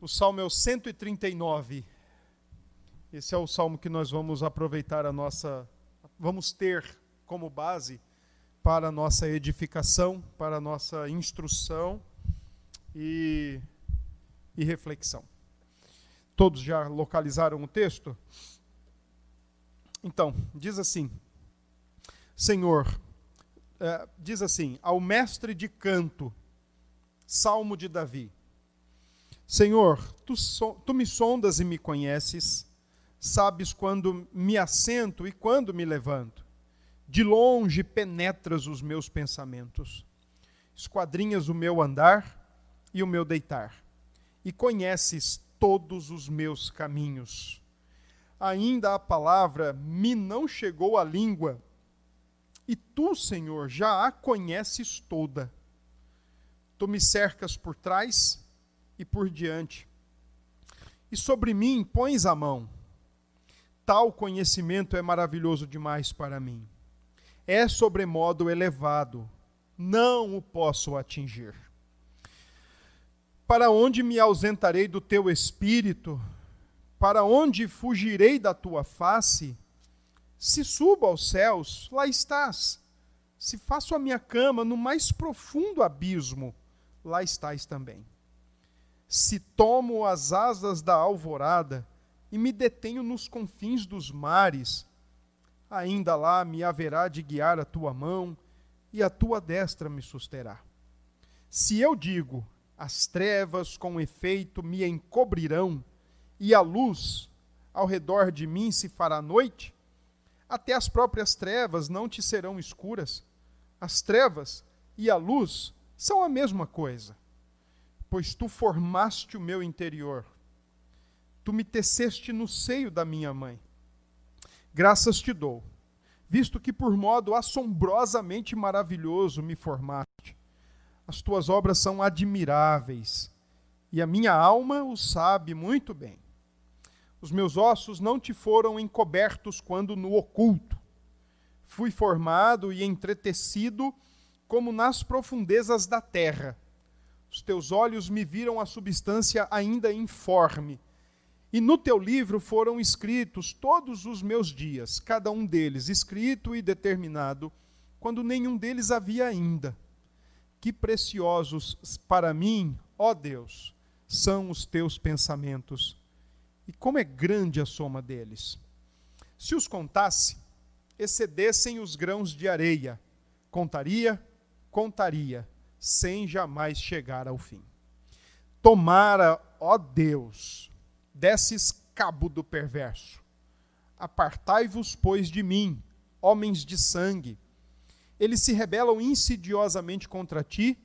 O Salmo é o 139. Esse é o Salmo que nós vamos aproveitar vamos ter como base para a nossa edificação, para a nossa instrução e reflexão. Todos já localizaram o texto? Então, diz assim, ao mestre de canto, Salmo de Davi, Senhor, tu me sondas e me conheces, sabes quando me assento e quando me levanto, de longe penetras os meus pensamentos, esquadrinhas o meu andar e o meu deitar, e conheces todos os meus caminhos. Ainda a palavra me não chegou à língua, e tu, Senhor, já a conheces toda. Tu me cercas por trás e por diante, e sobre mim pões a mão. Tal conhecimento é maravilhoso demais para mim. É sobremodo elevado, não o posso atingir. Para onde me ausentarei do teu espírito? Para onde fugirei da tua face? Se subo aos céus, lá estás. Se faço a minha cama no mais profundo abismo, lá estás também. Se tomo as asas da alvorada e me detenho nos confins dos mares, ainda lá me haverá de guiar a tua mão e a tua destra me susterá. Se eu digo, as trevas com efeito me encobrirão, e a luz ao redor de mim se fará noite, até as próprias trevas não te serão escuras. As trevas e a luz são a mesma coisa, pois tu formaste o meu interior. Tu me teceste no seio da minha mãe. Graças te dou, visto que por modo assombrosamente maravilhoso me formaste. As tuas obras são admiráveis, e a minha alma o sabe muito bem. Os meus ossos não te foram encobertos quando no oculto. Fui formado e entretecido como nas profundezas da terra. Os teus olhos me viram a substância ainda informe. E no teu livro foram escritos todos os meus dias, cada um deles escrito e determinado, quando nenhum deles havia ainda. Que preciosos para mim, ó Deus, são os teus pensamentos. E como é grande a soma deles! Se os contasse, excedessem os grãos de areia. Contaria, sem jamais chegar ao fim. Tomara, ó Deus, desses cabo do perverso. Apartai-vos, pois, de mim, homens de sangue. Eles se rebelam insidiosamente contra ti,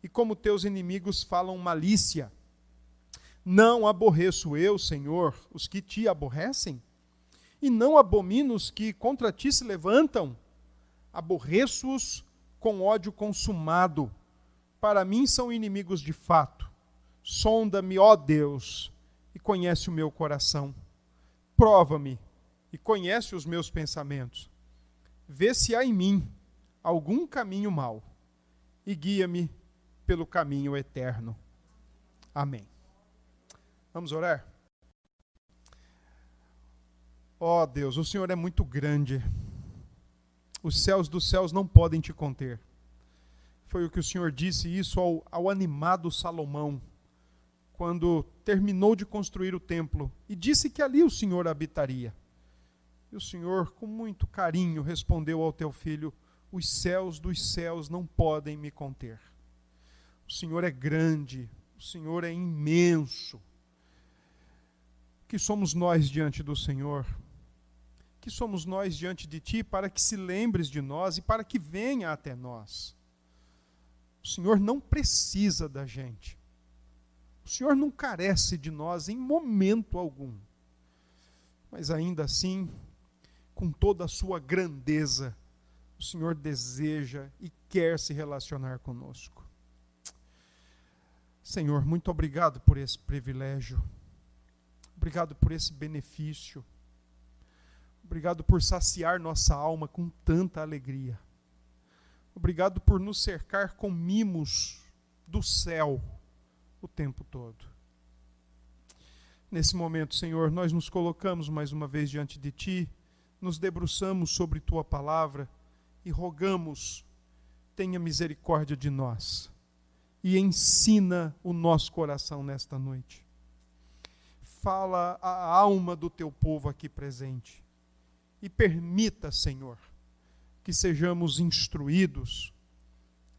e como teus inimigos falam malícia. Não aborreço eu, Senhor, os que te aborrecem? E não abomino os que contra ti se levantam? Aborreço-os com ódio consumado. Para mim são inimigos de fato. Sonda-me, ó Deus, e conhece o meu coração. Prova-me e conhece os meus pensamentos. Vê se há em mim algum caminho mau e guia-me pelo caminho eterno. Amém. Vamos orar? Ó Deus, o Senhor é muito grande. Os céus dos céus não podem te conter. Foi o que o Senhor disse isso ao animado Salomão, quando terminou de construir o templo, e disse que ali o Senhor habitaria. E o Senhor, com muito carinho, respondeu ao teu filho, os céus dos céus não podem me conter. O Senhor é grande, o Senhor é imenso. Que somos nós diante do Senhor? Que somos nós diante de ti para que se lembres de nós e para que venha até nós? O Senhor não precisa da gente. O Senhor não carece de nós em momento algum. Mas ainda assim, com toda a sua grandeza, o Senhor deseja e quer se relacionar conosco. Senhor, muito obrigado por esse privilégio. Obrigado por esse benefício. Obrigado por saciar nossa alma com tanta alegria. Obrigado por nos cercar com mimos do céu o tempo todo. Nesse momento, Senhor, nós nos colocamos mais uma vez diante de Ti, nos debruçamos sobre Tua palavra e rogamos, tenha misericórdia de nós e ensina o nosso coração nesta noite. Fala a alma do Teu povo aqui presente e permita, Senhor, que sejamos instruídos,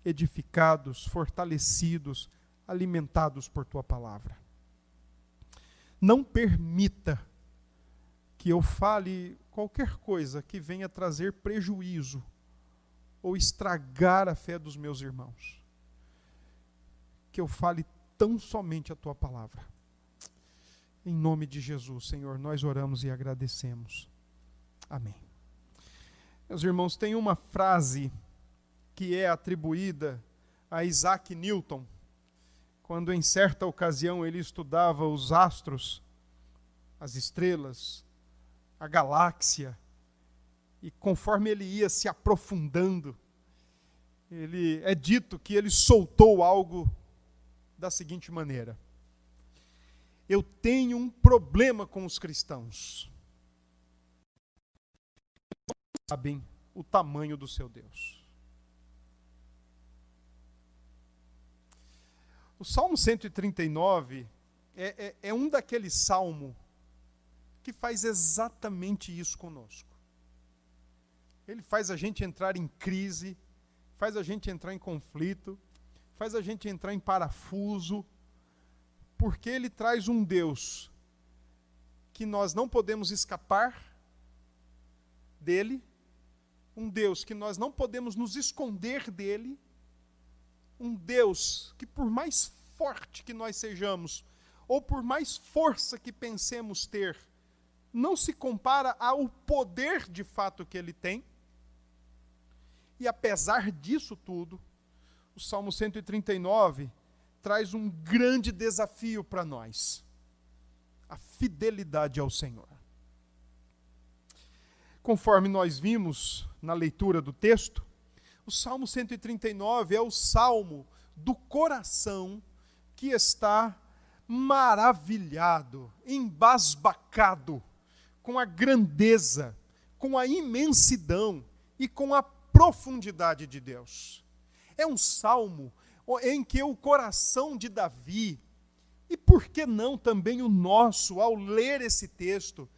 edificados, fortalecidos, alimentados por Tua palavra. Não permita que eu fale qualquer coisa que venha trazer prejuízo ou estragar a fé dos meus irmãos. Que eu fale tão somente a Tua palavra. Em nome de Jesus, Senhor, nós oramos e agradecemos. Amém. Meus irmãos, tem uma frase que é atribuída a Isaac Newton, quando em certa ocasião ele estudava os astros, as estrelas, a galáxia, e conforme ele ia se aprofundando, é dito que ele soltou algo da seguinte maneira: eu tenho um problema com os cristãos. Não sabem o tamanho do seu Deus. O Salmo 139 é um daqueles salmos que faz exatamente isso conosco. Ele faz a gente entrar em crise, faz a gente entrar em conflito, faz a gente entrar em parafuso, porque ele traz um Deus que nós não podemos escapar dele, um Deus que nós não podemos nos esconder dele, um Deus que, por mais forte que nós sejamos, ou por mais força que pensemos ter, não se compara ao poder de fato que ele tem. E apesar disso tudo, o Salmo 139 traz um grande desafio para nós: a fidelidade ao Senhor. Conforme nós vimos na leitura do texto, o Salmo 139 é o salmo do coração que está maravilhado, embasbacado com a grandeza, com a imensidão e com a profundidade de Deus. É um salmo em que o coração de Davi, e por que não também o nosso, ao ler esse texto,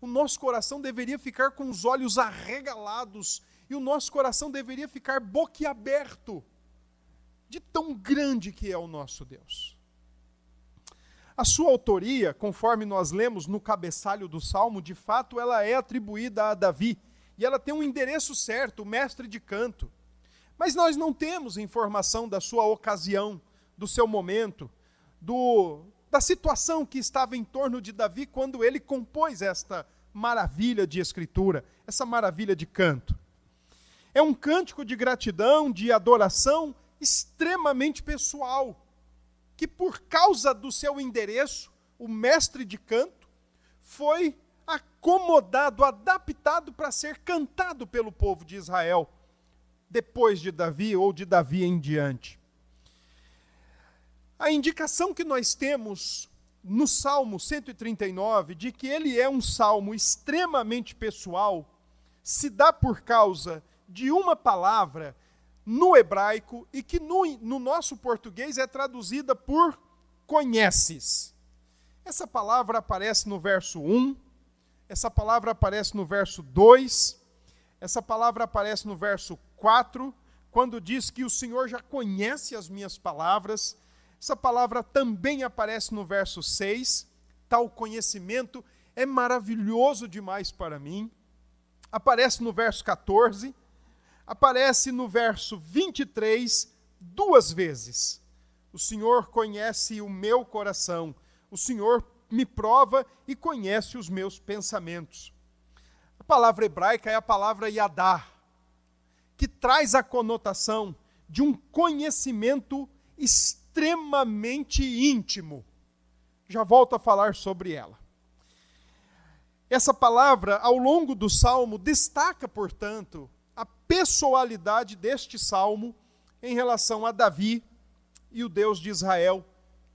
o nosso coração deveria ficar com os olhos arregalados e o nosso coração deveria ficar boquiaberto de tão grande que é o nosso Deus. A sua autoria, conforme nós lemos no cabeçalho do Salmo, de fato ela é atribuída a Davi, e ela tem um endereço certo, o mestre de canto. Mas nós não temos informação da sua ocasião, do seu momento, da situação que estava em torno de Davi quando ele compôs esta maravilha de escritura, essa maravilha de canto. É um cântico de gratidão, de adoração, extremamente pessoal, que por causa do seu endereço, o mestre de canto, foi acomodado, adaptado para ser cantado pelo povo de Israel, depois de Davi ou de Davi em diante. A indicação que nós temos no Salmo 139, de que ele é um salmo extremamente pessoal, se dá por causa de uma palavra no hebraico e que no nosso português é traduzida por conheces. Essa palavra aparece no verso 1, essa palavra aparece no verso 2, essa palavra aparece no verso 4, quando diz que o Senhor já conhece as minhas palavras. Essa palavra também aparece no verso 6, tal conhecimento é maravilhoso demais para mim. Aparece no verso 14, aparece no verso 23 duas vezes. O Senhor conhece o meu coração, o Senhor me prova e conhece os meus pensamentos. A palavra hebraica é a palavra yadá, que traz a conotação de um conhecimento extremamente íntimo. Já volto a falar sobre ela. Essa palavra, ao longo do Salmo, destaca, portanto, a pessoalidade deste salmo em relação a Davi e o Deus de Israel,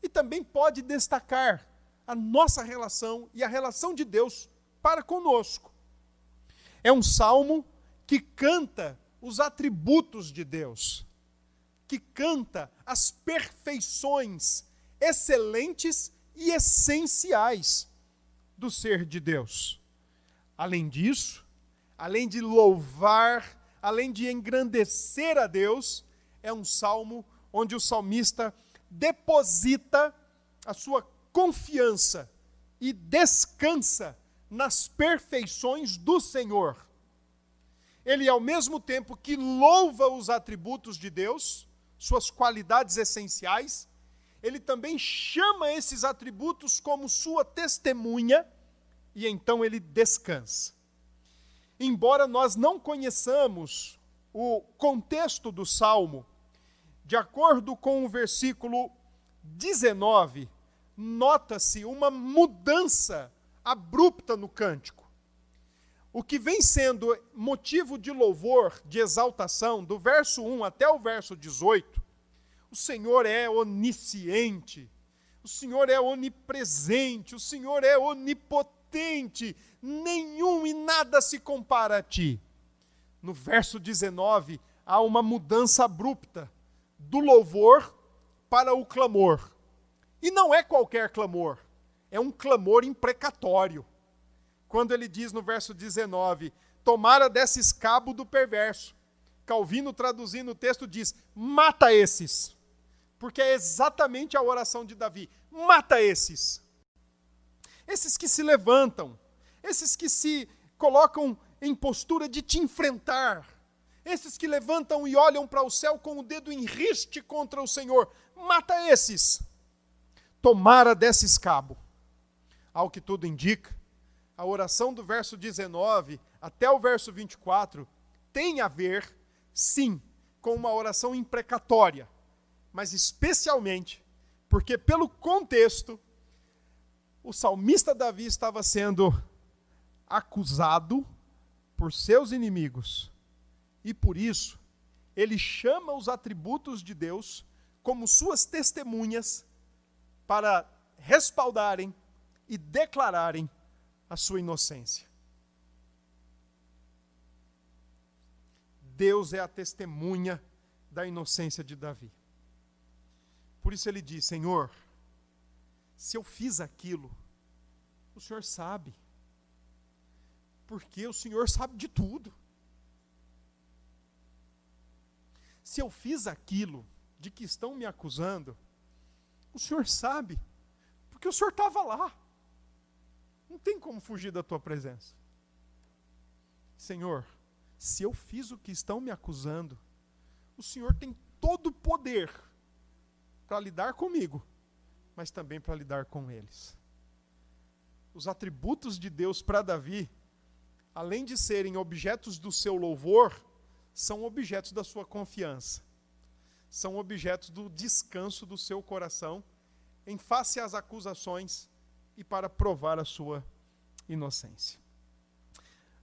e também pode destacar a a nossa relação e a relação de Deus para conosco. É um salmo que canta os atributos de Deus, que canta as perfeições excelentes e essenciais do ser de Deus. Além disso, além de louvar, além de engrandecer a Deus, é um salmo onde o salmista deposita a sua confiança e descansa nas perfeições do Senhor. Ele, ao mesmo tempo que louva os atributos de Deus, suas qualidades essenciais, ele também chama esses atributos como sua testemunha e então ele descansa. Embora nós não conheçamos o contexto do Salmo, de acordo com o versículo 19, nota-se uma mudança abrupta no cântico. O que vem sendo motivo de louvor, de exaltação, do verso 1 até o verso 18, o Senhor é onisciente, o Senhor é onipresente, o Senhor é onipotente, nenhum e nada se compara a ti. No verso 19, há uma mudança abrupta do louvor para o clamor. E não é qualquer clamor, é um clamor imprecatório. Quando ele diz no verso 19, tomara desses cabo do perverso. Calvino, traduzindo o texto, diz, mata esses. Porque é exatamente a oração de Davi, mata esses. Esses que se levantam, esses que se colocam em postura de te enfrentar, esses que levantam e olham para o céu com o dedo em riste contra o Senhor, mata esses. Tomara desses cabo. Ao que tudo indica, a oração do verso 19 até o verso 24 tem a ver, sim, com uma oração imprecatória, mas especialmente porque, pelo contexto, o salmista Davi estava sendo acusado por seus inimigos e, por isso, ele chama os atributos de Deus como suas testemunhas para respaldarem e declararem a sua inocência. Deus é a testemunha da inocência de Davi. Por isso ele diz, Senhor, se eu fiz aquilo, o Senhor sabe, porque o Senhor sabe de tudo. Se eu fiz aquilo de que estão me acusando, o Senhor sabe, porque o Senhor estava lá. Não tem como fugir da tua presença. Senhor, se eu fiz o que estão me acusando, o Senhor tem todo o poder para lidar comigo, mas também para lidar com eles. Os atributos de Deus para Davi, além de serem objetos do seu louvor, são objetos da sua confiança. São objetos do descanso do seu coração em face às acusações e para provar a sua inocência.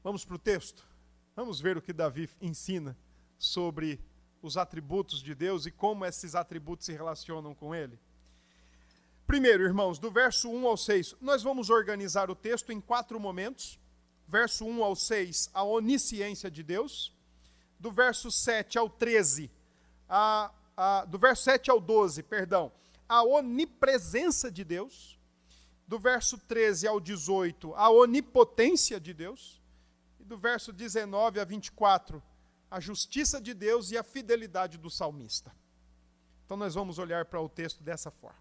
Vamos para o texto? Vamos ver o que Davi ensina sobre os atributos de Deus e como esses atributos se relacionam com ele. Primeiro, irmãos, do verso 1 ao 6, nós vamos organizar o texto em 4 momentos. Verso 1 ao 6, a onisciência de Deus. Do verso 7 ao 13, do verso 7 ao 12, perdão, a onipresença de Deus. Do verso 13 ao 18, a onipotência de Deus. E do verso 19 a 24, a justiça de Deus e a fidelidade do salmista. Então nós vamos olhar para o texto dessa forma.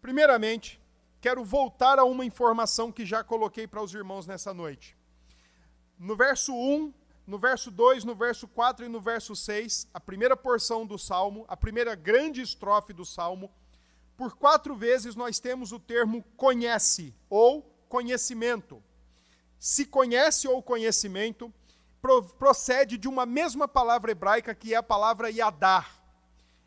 Primeiramente, quero voltar a uma informação que já coloquei para os irmãos nessa noite. No verso 1, no verso 2, no verso 4 e no verso 6, a primeira porção do Salmo, a primeira grande estrofe do Salmo, por 4 vezes nós temos o termo conhece ou conhecimento. Se conhece ou conhecimento procede de uma mesma palavra hebraica que é a palavra yadá.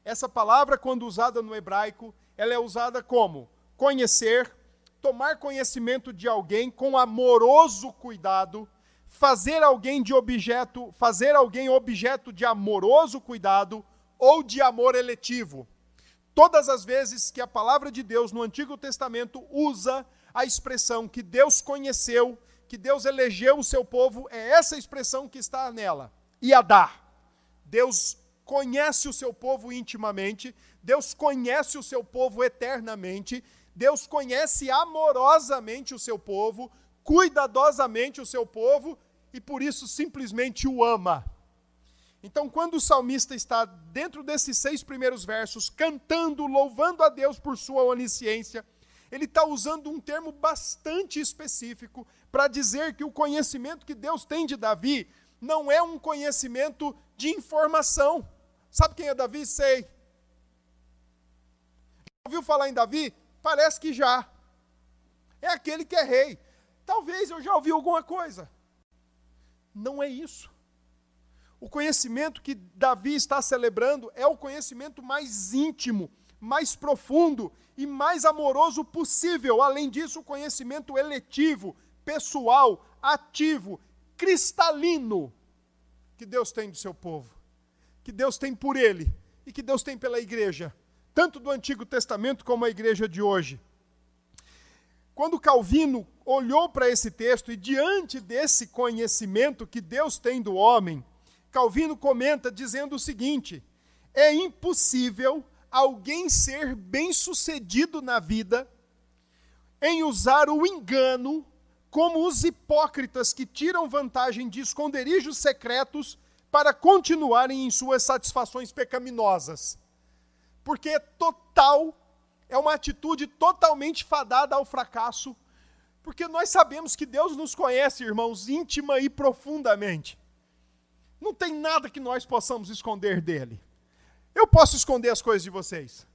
Essa palavra, quando usada no hebraico, ela é usada como conhecer, tomar conhecimento de alguém com amoroso cuidado, fazer alguém objeto de amoroso cuidado ou de amor eletivo. Todas as vezes que a palavra de Deus no Antigo Testamento usa a expressão que Deus conheceu, que Deus elegeu o seu povo, é essa expressão que está nela. Yadá. Deus conhece o seu povo intimamente, Deus conhece o seu povo eternamente, Deus conhece amorosamente o seu povo, cuidadosamente o seu povo, e por isso simplesmente o ama. Então, quando o salmista está dentro desses 6 primeiros versos, cantando, louvando a Deus por sua onisciência, ele está usando um termo bastante específico para dizer que o conhecimento que Deus tem de Davi não é um conhecimento de informação. Sabe quem é Davi? Sei. Já ouviu falar em Davi? Parece que já. É aquele que é rei. Talvez eu já ouvi alguma coisa. Não é isso. O conhecimento que Davi está celebrando é o conhecimento mais íntimo, mais profundo e mais amoroso possível. Além disso, o conhecimento eletivo, pessoal, ativo, cristalino que Deus tem do seu povo, que Deus tem por ele e que Deus tem pela igreja, tanto do Antigo Testamento como a igreja de hoje. Quando Calvino olhou para esse texto e diante desse conhecimento que Deus tem do homem, Calvino comenta dizendo o seguinte: é impossível alguém ser bem-sucedido na vida em usar o engano como os hipócritas que tiram vantagem de esconderijos secretos para continuarem em suas satisfações pecaminosas. Porque é uma atitude totalmente fadada ao fracasso, porque nós sabemos que Deus nos conhece, irmãos, íntima e profundamente. Não tem nada que nós possamos esconder dele. Eu posso esconder as coisas de vocês.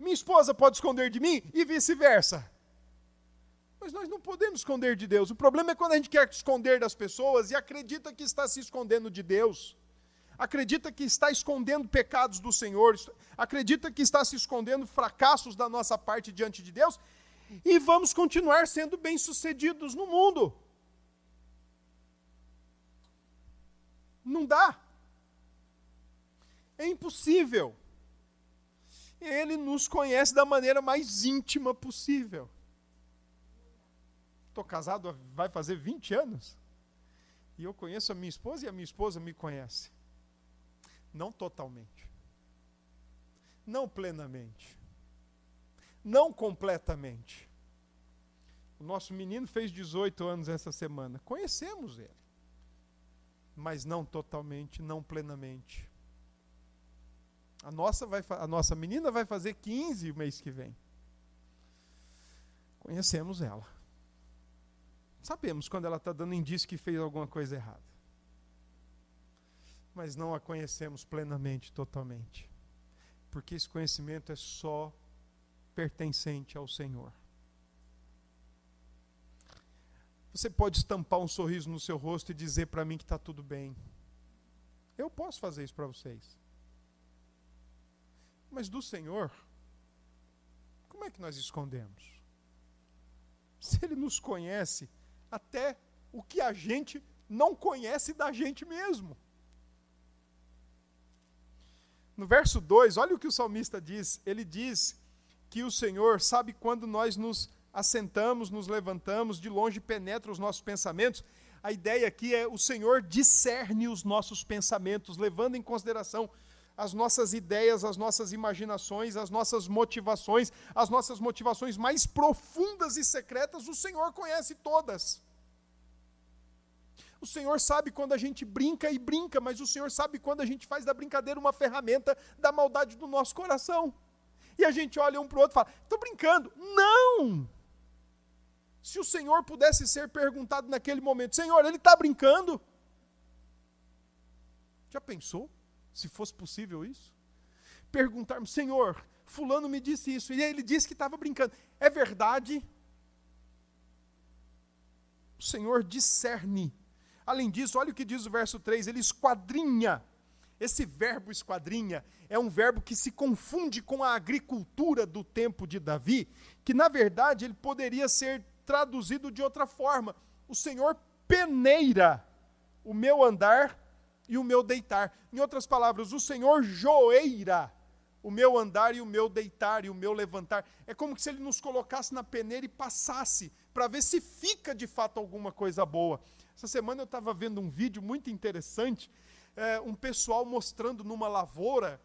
Minha esposa pode esconder de mim e vice-versa. Mas nós não podemos esconder de Deus. O problema é quando a gente quer esconder das pessoas e acredita que está se escondendo de Deus. Acredita que está escondendo pecados do Senhor. Acredita que está se escondendo fracassos da nossa parte diante de Deus. E vamos continuar sendo bem-sucedidos no mundo. Não dá. É impossível. Ele nos conhece da maneira mais íntima possível. Estou casado, vai fazer 20 anos. E eu conheço a minha esposa e a minha esposa me conhece. Não totalmente. Não plenamente. Não completamente. O nosso menino fez 18 anos essa semana. Conhecemos ele. Mas não totalmente, não plenamente. A nossa menina vai fazer 15 o mês que vem. Conhecemos ela. Sabemos quando ela está dando indício que fez alguma coisa errada. Mas não a conhecemos plenamente, totalmente. Porque esse conhecimento é só pertencente ao Senhor. Você pode estampar um sorriso no seu rosto e dizer para mim que está tudo bem. Eu posso fazer isso para vocês. Mas do Senhor, como é que nós escondemos? Se Ele nos conhece até o que a gente não conhece da gente mesmo. No verso 2, olha o que o salmista diz. Ele diz que o Senhor sabe quando nós nos assentamos, nos levantamos, de longe penetra os nossos pensamentos. A ideia aqui é o Senhor discerne os nossos pensamentos, levando em consideração as nossas ideias, as nossas imaginações, as nossas motivações mais profundas e secretas, o Senhor conhece todas. O Senhor sabe quando a gente brinca e brinca, mas o Senhor sabe quando a gente faz da brincadeira uma ferramenta da maldade do nosso coração. E a gente olha um para o outro e fala, estou brincando. Não! Se o Senhor pudesse ser perguntado naquele momento, Senhor, ele está brincando? Já pensou? Se fosse possível isso? Perguntarmos, Senhor, fulano me disse isso, e ele disse que estava brincando. É verdade? O Senhor discerne. Além disso, olha o que diz o verso 3, ele esquadrinha. Esse verbo esquadrinha é um verbo que se confunde com a agricultura do tempo de Davi, que na verdade ele poderia ser traduzido de outra forma. O Senhor peneira o meu andar e o meu deitar. Em outras palavras, o Senhor joeira o meu andar e o meu deitar e o meu levantar. É como se ele nos colocasse na peneira e passasse para ver se fica de fato alguma coisa boa. Essa semana eu estava vendo um vídeo muito interessante, um pessoal mostrando numa lavoura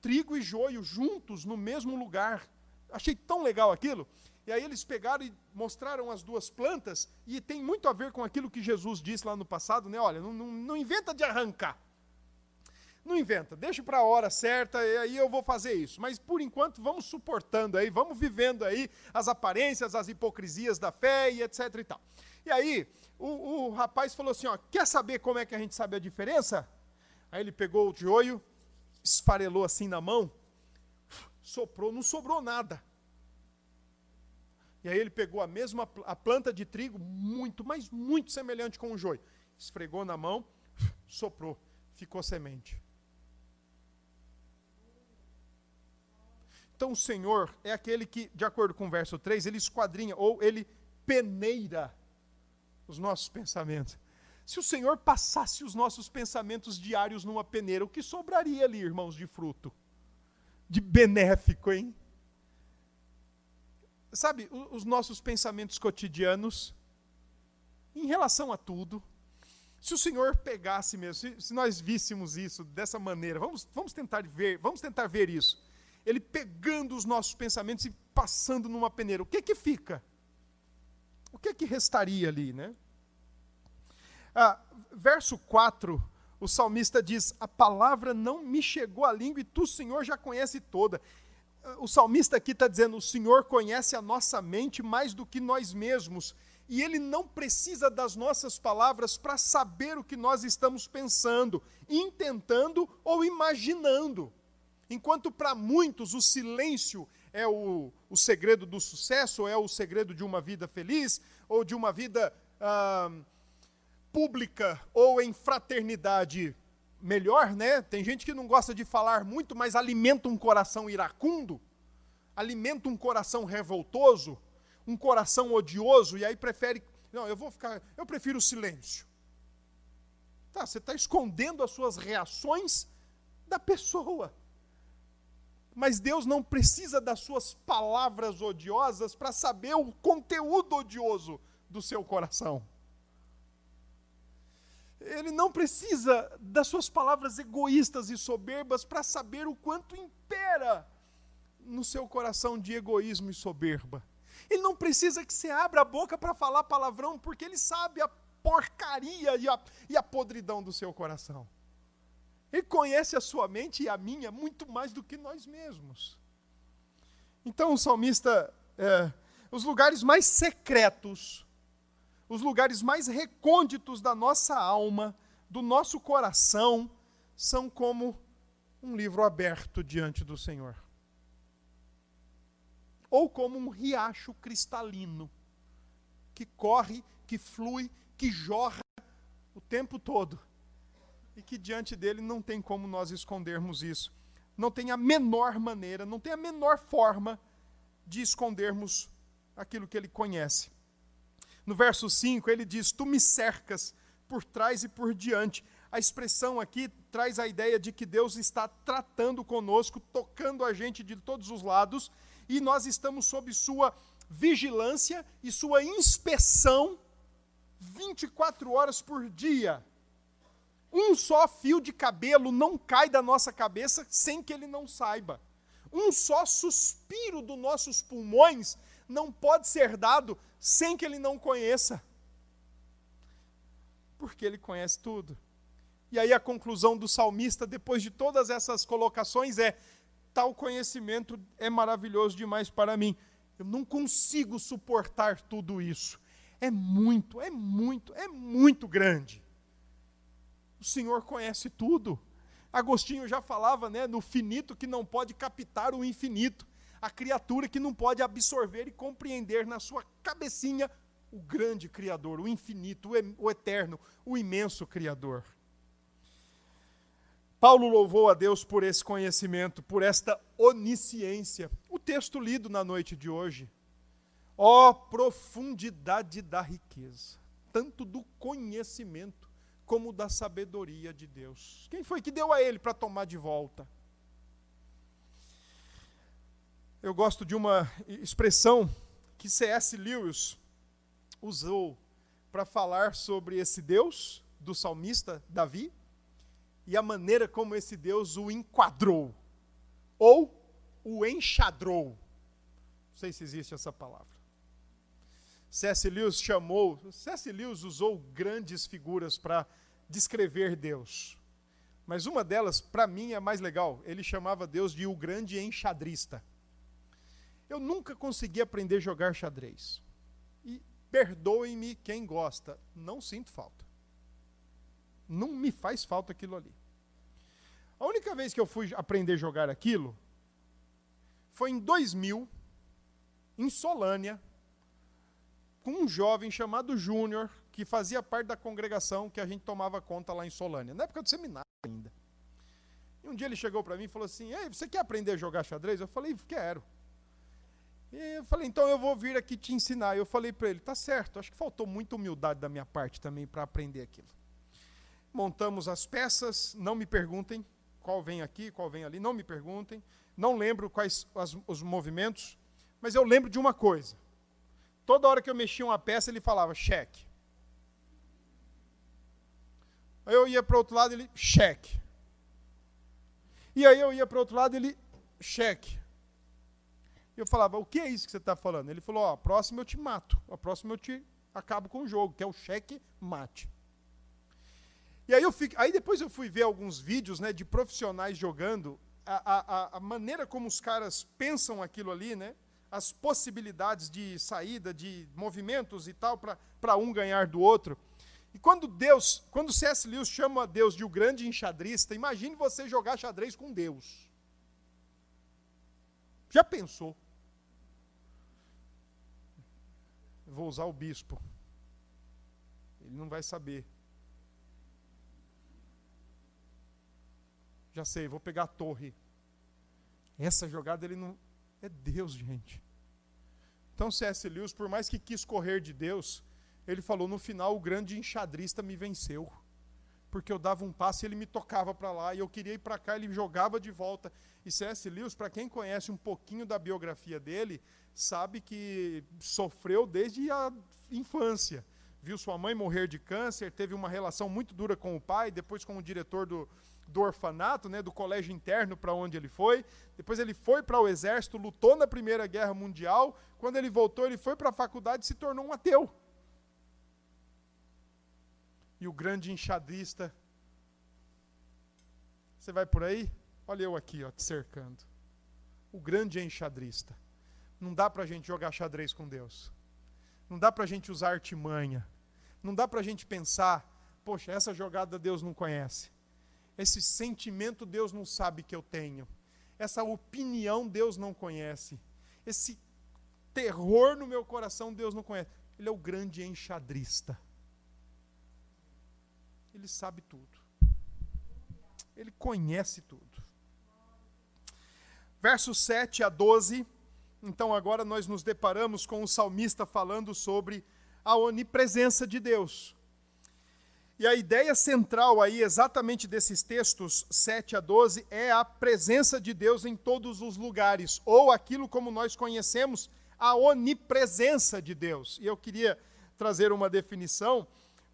trigo e joio juntos no mesmo lugar. Achei tão legal aquilo. E aí eles pegaram e mostraram as duas plantas, e tem muito a ver com aquilo que Jesus disse lá no passado, né? Olha, não inventa de arrancar. Não inventa, deixa para a hora certa, e aí eu vou fazer isso. Mas, por enquanto, vamos suportando aí, vamos vivendo aí as aparências, as hipocrisias da fé e etc e tal. E aí, o rapaz falou assim, ó, quer saber como é que a gente sabe a diferença? Aí ele pegou o joio, esfarelou assim na mão, soprou, não sobrou nada. E aí ele pegou a mesma planta de trigo, muito, mas muito semelhante com o joio. Esfregou na mão, soprou, ficou semente. Então o Senhor é aquele que, de acordo com o verso 3, ele esquadrinha, ou ele peneira os nossos pensamentos. Se o Senhor passasse os nossos pensamentos diários numa peneira, o que sobraria ali, irmãos, de fruto? De benéfico, hein? Sabe, os nossos pensamentos cotidianos, em relação a tudo, se o Senhor pegasse mesmo, se nós víssemos isso dessa maneira, vamos tentar ver isso, ele pegando os nossos pensamentos e passando numa peneira, o que é que fica? O que é que restaria ali, né? Verso 4, o salmista diz, a palavra não me chegou à língua e tu, Senhor, já conhece toda. O salmista aqui está dizendo, o Senhor conhece a nossa mente mais do que nós mesmos, e Ele não precisa das nossas palavras para saber o que nós estamos pensando, intentando ou imaginando. Enquanto para muitos o silêncio é o segredo do sucesso, ou é o segredo de uma vida feliz, ou de uma vida pública, ou em fraternidade melhor, né? Tem gente que não gosta de falar muito, mas alimenta um coração iracundo, alimenta um coração revoltoso, um coração odioso, e aí prefere... Não, eu prefiro o silêncio. Tá, você está escondendo as suas reações da pessoa. Mas Deus não precisa das suas palavras odiosas para saber o conteúdo odioso do seu coração. Ele não precisa das suas palavras egoístas e soberbas para saber o quanto impera no seu coração de egoísmo e soberba. Ele não precisa que você abra a boca para falar palavrão, porque ele sabe a porcaria e a podridão do seu coração. Ele conhece a sua mente e a minha muito mais do que nós mesmos. Então o salmista, os lugares mais secretos, os lugares mais recônditos da nossa alma, do nosso coração, são como um livro aberto diante do Senhor. Ou como um riacho cristalino, que corre, que flui, que jorra o tempo todo. E que diante dele não tem como nós escondermos isso. Não tem a menor maneira, não tem a menor forma de escondermos aquilo que ele conhece. No verso 5, ele diz, tu me cercas por trás e por diante. A expressão aqui traz a ideia de que Deus está tratando conosco, tocando a gente de todos os lados, e nós estamos sob sua vigilância e sua inspeção 24 horas por dia. Um só fio de cabelo não cai da nossa cabeça sem que ele não saiba. Um só suspiro dos nossos pulmões não pode ser dado sem que ele não conheça. Porque ele conhece tudo. E aí a conclusão do salmista, depois de todas essas colocações, é: tal conhecimento é maravilhoso demais para mim. Eu não consigo suportar tudo isso. É muito grande. O Senhor conhece tudo. Agostinho já falava, né, no finito que não pode captar o infinito. A criatura que não pode absorver e compreender na sua cabecinha o grande Criador, o infinito, o eterno, o imenso Criador. Paulo louvou a Deus por esse conhecimento, por esta onisciência. O texto lido na noite de hoje. Ó, profundidade da riqueza, tanto do conhecimento como da sabedoria de Deus. Quem foi que deu a ele para tomar de volta? Eu gosto de uma expressão que C.S. Lewis usou para falar sobre esse Deus do salmista Davi e a maneira como esse Deus o enquadrou ou o enxadrou. Não sei se existe essa palavra. C.S. Lewis usou grandes figuras para descrever Deus. Mas uma delas, para mim, é a mais legal. Ele chamava Deus de o grande enxadrista. Eu nunca consegui aprender a jogar xadrez. E perdoem-me quem gosta, não sinto falta. Não me faz falta aquilo ali. A única vez que eu fui aprender a jogar aquilo foi em 2000, em Solânea, com um jovem chamado Júnior, que fazia parte da congregação que a gente tomava conta lá em Solânea, na época do seminário ainda. E um dia ele chegou para mim e falou assim: "Ei, você quer aprender a jogar xadrez?" Eu falei: "Quero." E eu falei: "Então eu vou vir aqui te ensinar." Eu falei para ele: "Tá certo." Acho que faltou muita humildade da minha parte também para aprender aquilo. Montamos as peças, não me perguntem qual vem aqui, qual vem ali, não me perguntem. Não lembro quais os movimentos, mas eu lembro de uma coisa. Toda hora que eu mexia uma peça, ele falava: "Cheque." Aí eu ia para o outro lado, ele: "Cheque." E aí eu ia para o outro lado, ele: "Cheque." E eu falava: "O que é isso que você está falando?" Ele falou: "Ó, a próxima eu te mato, a próxima eu te acabo com o jogo, que é o cheque mate." E aí depois eu fui ver alguns vídeos, né, de profissionais jogando, a maneira como os caras pensam aquilo ali, né, as possibilidades de saída, de movimentos e tal, para um ganhar do outro. E quando C.S. Lewis chama a Deus de o grande enxadrista, imagine você jogar xadrez com Deus. Já pensou? Vou usar o bispo. Ele não vai saber. Já sei, vou pegar a torre. Essa jogada ele não... É Deus, gente. Então C.S. Lewis, por mais que quis correr de Deus, ele falou: no final o grande enxadrista me venceu. Porque eu dava um passe e ele me tocava para lá, e eu queria ir para cá, ele jogava de volta. E C.S. Lewis, para quem conhece um pouquinho da biografia dele, sabe que sofreu desde a infância. Viu sua mãe morrer de câncer, teve uma relação muito dura com o pai, depois com o diretor do orfanato, né, do colégio interno para onde ele foi. Depois ele foi para o exército, lutou na Primeira Guerra Mundial. Quando ele voltou, ele foi para a faculdade e se tornou um ateu. E o grande enxadrista. Você vai por aí? Olha eu aqui, ó, te cercando. O grande enxadrista. Não dá para a gente jogar xadrez com Deus. Não dá para a gente usar artimanha. Não dá para a gente pensar: poxa, essa jogada Deus não conhece. Esse sentimento Deus não sabe que eu tenho. Essa opinião Deus não conhece. Esse terror no meu coração Deus não conhece. Ele é o grande enxadrista. Ele sabe tudo. Ele conhece tudo. Versos 7 a 12. Então agora nós nos deparamos com o salmista falando sobre a onipresença de Deus. E a ideia central aí, exatamente desses textos 7 a 12, é a presença de Deus em todos os lugares. Ou aquilo como nós conhecemos, a onipresença de Deus. E eu queria trazer uma definição,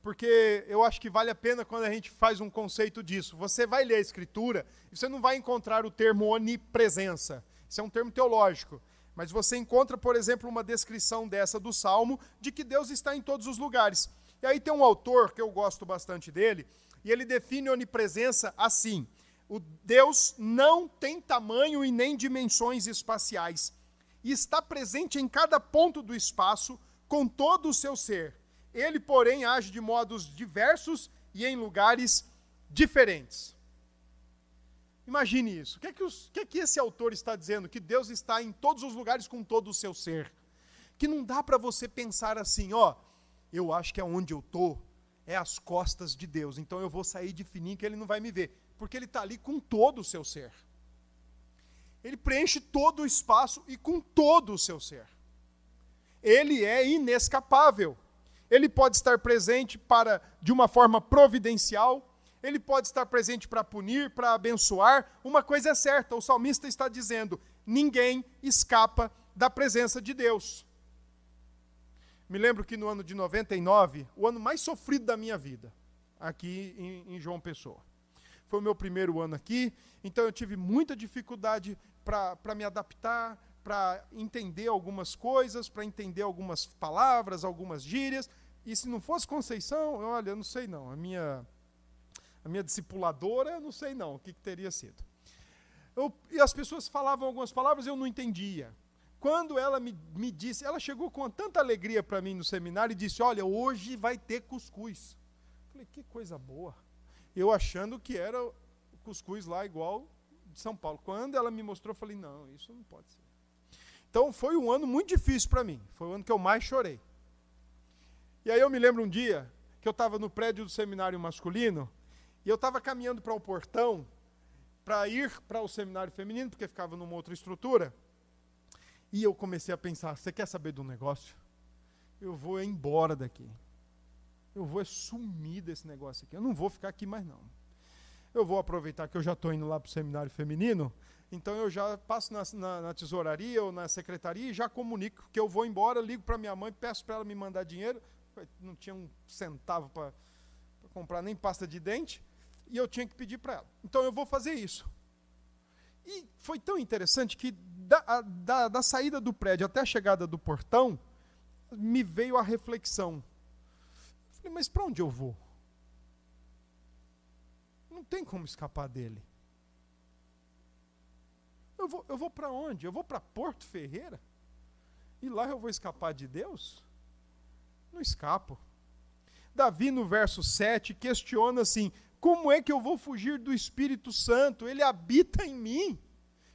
porque eu acho que vale a pena quando a gente faz um conceito disso. Você vai ler a Escritura e você não vai encontrar o termo onipresença. Isso é um termo teológico. Mas você encontra, por exemplo, uma descrição dessa do Salmo, de que Deus está em todos os lugares. E aí tem um autor que eu gosto bastante dele, e ele define onipresença assim: o Deus não tem tamanho e nem dimensões espaciais, e está presente em cada ponto do espaço com todo o seu ser. Ele, porém, age de modos diversos e em lugares diferentes. Imagine isso. O que é que esse autor está dizendo? Que Deus está em todos os lugares com todo o seu ser. Que não dá para você pensar assim: ó, eu acho que onde eu estou é as costas de Deus, então eu vou sair de fininho que ele não vai me ver. Porque ele está ali com todo o seu ser. Ele preenche todo o espaço e com todo o seu ser. Ele é inescapável. Ele pode estar presente de uma forma providencial, ele pode estar presente para punir, para abençoar. Uma coisa é certa, o salmista está dizendo: ninguém escapa da presença de Deus. Me lembro que no ano de 99, o ano mais sofrido da minha vida, aqui em João Pessoa. Foi o meu primeiro ano aqui, então eu tive muita dificuldade para me adaptar, para entender algumas coisas, para entender algumas palavras, algumas gírias. E se não fosse Conceição, olha, eu não sei não, a minha discipuladora, eu não sei não o que teria sido. E as pessoas falavam algumas palavras e eu não entendia. Quando ela me disse, ela chegou com tanta alegria para mim no seminário e disse, olha, hoje vai ter cuscuz. Eu falei, que coisa boa. Eu achando que era cuscuz lá igual de São Paulo. Quando ela me mostrou, eu falei, não, isso não pode ser. Então foi um ano muito difícil para mim, foi o ano que eu mais chorei. E aí eu me lembro um dia que eu estava no prédio do Seminário Masculino e eu estava caminhando para o portão para ir para o Seminário Feminino, porque ficava numa outra estrutura. E eu comecei a pensar, você quer saber de um negócio? Eu vou embora daqui. Eu vou sumir desse negócio aqui. Eu não vou ficar aqui mais, não. Eu vou aproveitar que eu já estou indo lá para o Seminário Feminino, então eu já passo na tesouraria ou na secretaria e já comunico que eu vou embora, ligo para minha mãe, peço para ela me mandar dinheiro. Não tinha um centavo para comprar nem pasta de dente, e eu tinha que pedir para ela. Então eu vou fazer isso. E foi tão interessante que da saída do prédio até a chegada do portão, me veio a reflexão. Eu falei, mas para onde eu vou? Não tem como escapar dele. Eu vou para onde? Eu vou para Porto Ferreira? E lá eu vou escapar de Deus? Não escapo. Davi, no verso 7, questiona assim, como é que eu vou fugir do Espírito Santo? Ele habita em mim.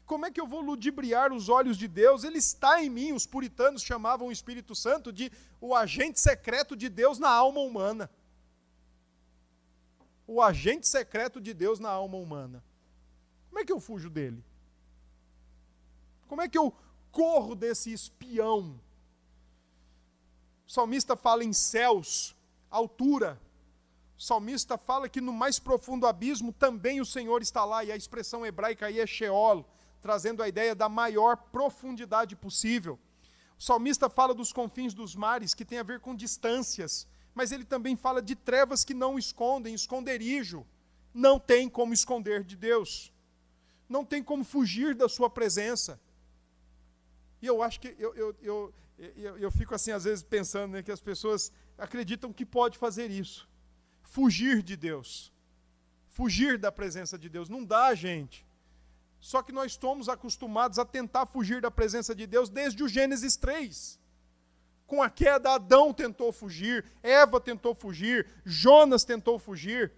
Como é que eu vou ludibriar os olhos de Deus? Ele está em mim. Os puritanos chamavam o Espírito Santo de o agente secreto de Deus na alma humana. O agente secreto de Deus na alma humana. Como é que eu fujo dele? Como é que eu corro desse espião? O salmista fala em céus, altura. O salmista fala que no mais profundo abismo também o Senhor está lá, e a expressão hebraica aí é Sheol, trazendo a ideia da maior profundidade possível. O salmista fala dos confins dos mares, que tem a ver com distâncias, mas ele também fala de trevas que não escondem, esconderijo. Não tem como esconder de Deus. Não tem como fugir da sua presença. E eu acho que eu fico assim, às vezes, pensando, né, que as pessoas acreditam que pode fazer isso. Fugir de Deus, fugir da presença de Deus, não dá, gente. Só que nós estamos acostumados a tentar fugir da presença de Deus desde o Gênesis 3. Com a queda, Adão tentou fugir, Eva tentou fugir, Jonas tentou fugir.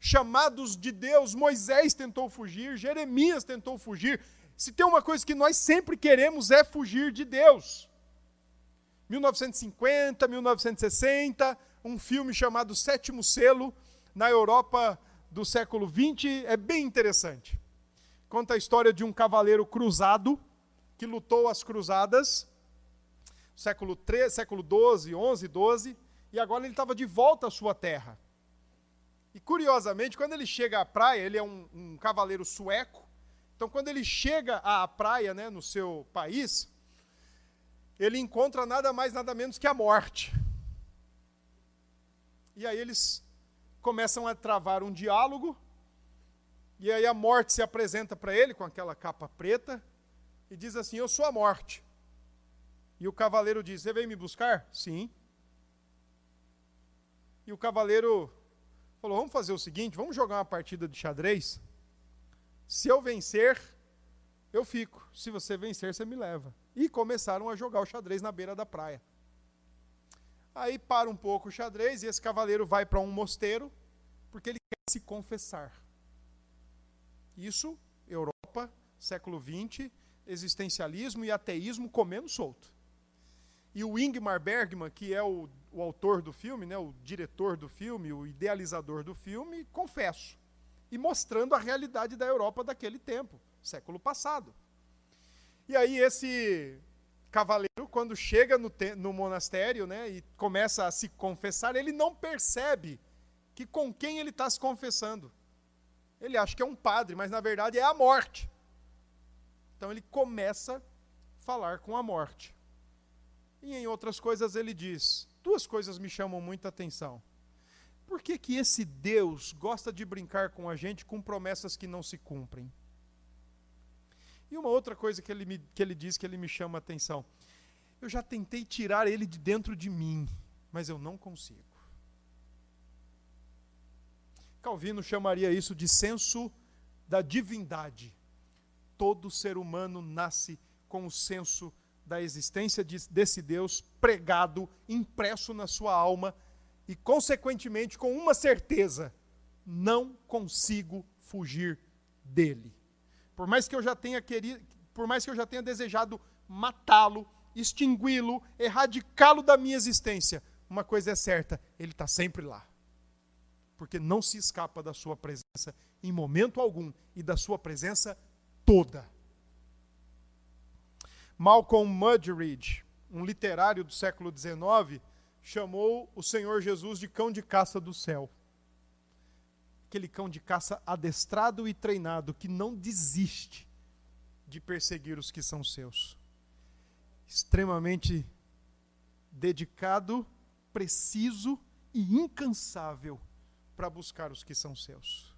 Chamados de Deus, Moisés tentou fugir, Jeremias tentou fugir. Se tem uma coisa que nós sempre queremos é fugir de Deus. 1950, 1960... um filme chamado Sétimo Selo, na Europa do século XX, é bem interessante. Conta a história de um cavaleiro cruzado, que lutou as cruzadas, século XIII, século XII, XI, XII, e agora ele estava de volta à sua terra. E, curiosamente, quando ele chega à praia, ele é um cavaleiro sueco, então, quando ele chega à praia, né, no seu país, ele encontra nada mais, nada menos que a morte. E aí eles começam a travar um diálogo, e aí a morte se apresenta para ele com aquela capa preta, e diz assim, eu sou a morte. E o cavaleiro diz, você veio me buscar? Sim. E o cavaleiro falou, vamos fazer o seguinte, vamos jogar uma partida de xadrez, se eu vencer, eu fico, se você vencer, você me leva. E começaram a jogar o xadrez na beira da praia. Aí para um pouco o xadrez e esse cavaleiro vai para um mosteiro porque ele quer se confessar. Isso, Europa, século XX, existencialismo e ateísmo comendo solto. E o Ingmar Bergman, que é o autor do filme, né, o diretor do filme, o idealizador do filme, confesso. E mostrando a realidade da Europa daquele tempo, século passado. E aí esse cavaleiro, quando chega no monastério, né, e começa a se confessar, ele não percebe que com quem ele está se confessando. Ele acha que é um padre, mas na verdade é a morte. Então ele começa a falar com a morte. E em outras coisas ele diz, duas coisas me chamam muita atenção. Por que que esse Deus gosta de brincar com a gente com promessas que não se cumprem? E uma outra coisa que ele diz que ele me chama a atenção. Eu já tentei tirar ele de dentro de mim, mas eu não consigo. Calvino chamaria isso de senso da divindade. Todo ser humano nasce com o senso da existência desse Deus pregado, impresso na sua alma e, consequentemente, com uma certeza, não consigo fugir dele. Por mais que eu já tenha querido, por mais que eu já tenha desejado matá-lo, extingui-lo, erradicá-lo da minha existência, uma coisa é certa, ele está sempre lá, porque não se escapa da sua presença em momento algum e da sua presença toda. Malcolm Muggeridge, um literário do século XIX, chamou o Senhor Jesus de cão de caça do céu. Aquele cão de caça adestrado e treinado que não desiste de perseguir os que são seus. Extremamente dedicado, preciso e incansável para buscar os que são seus.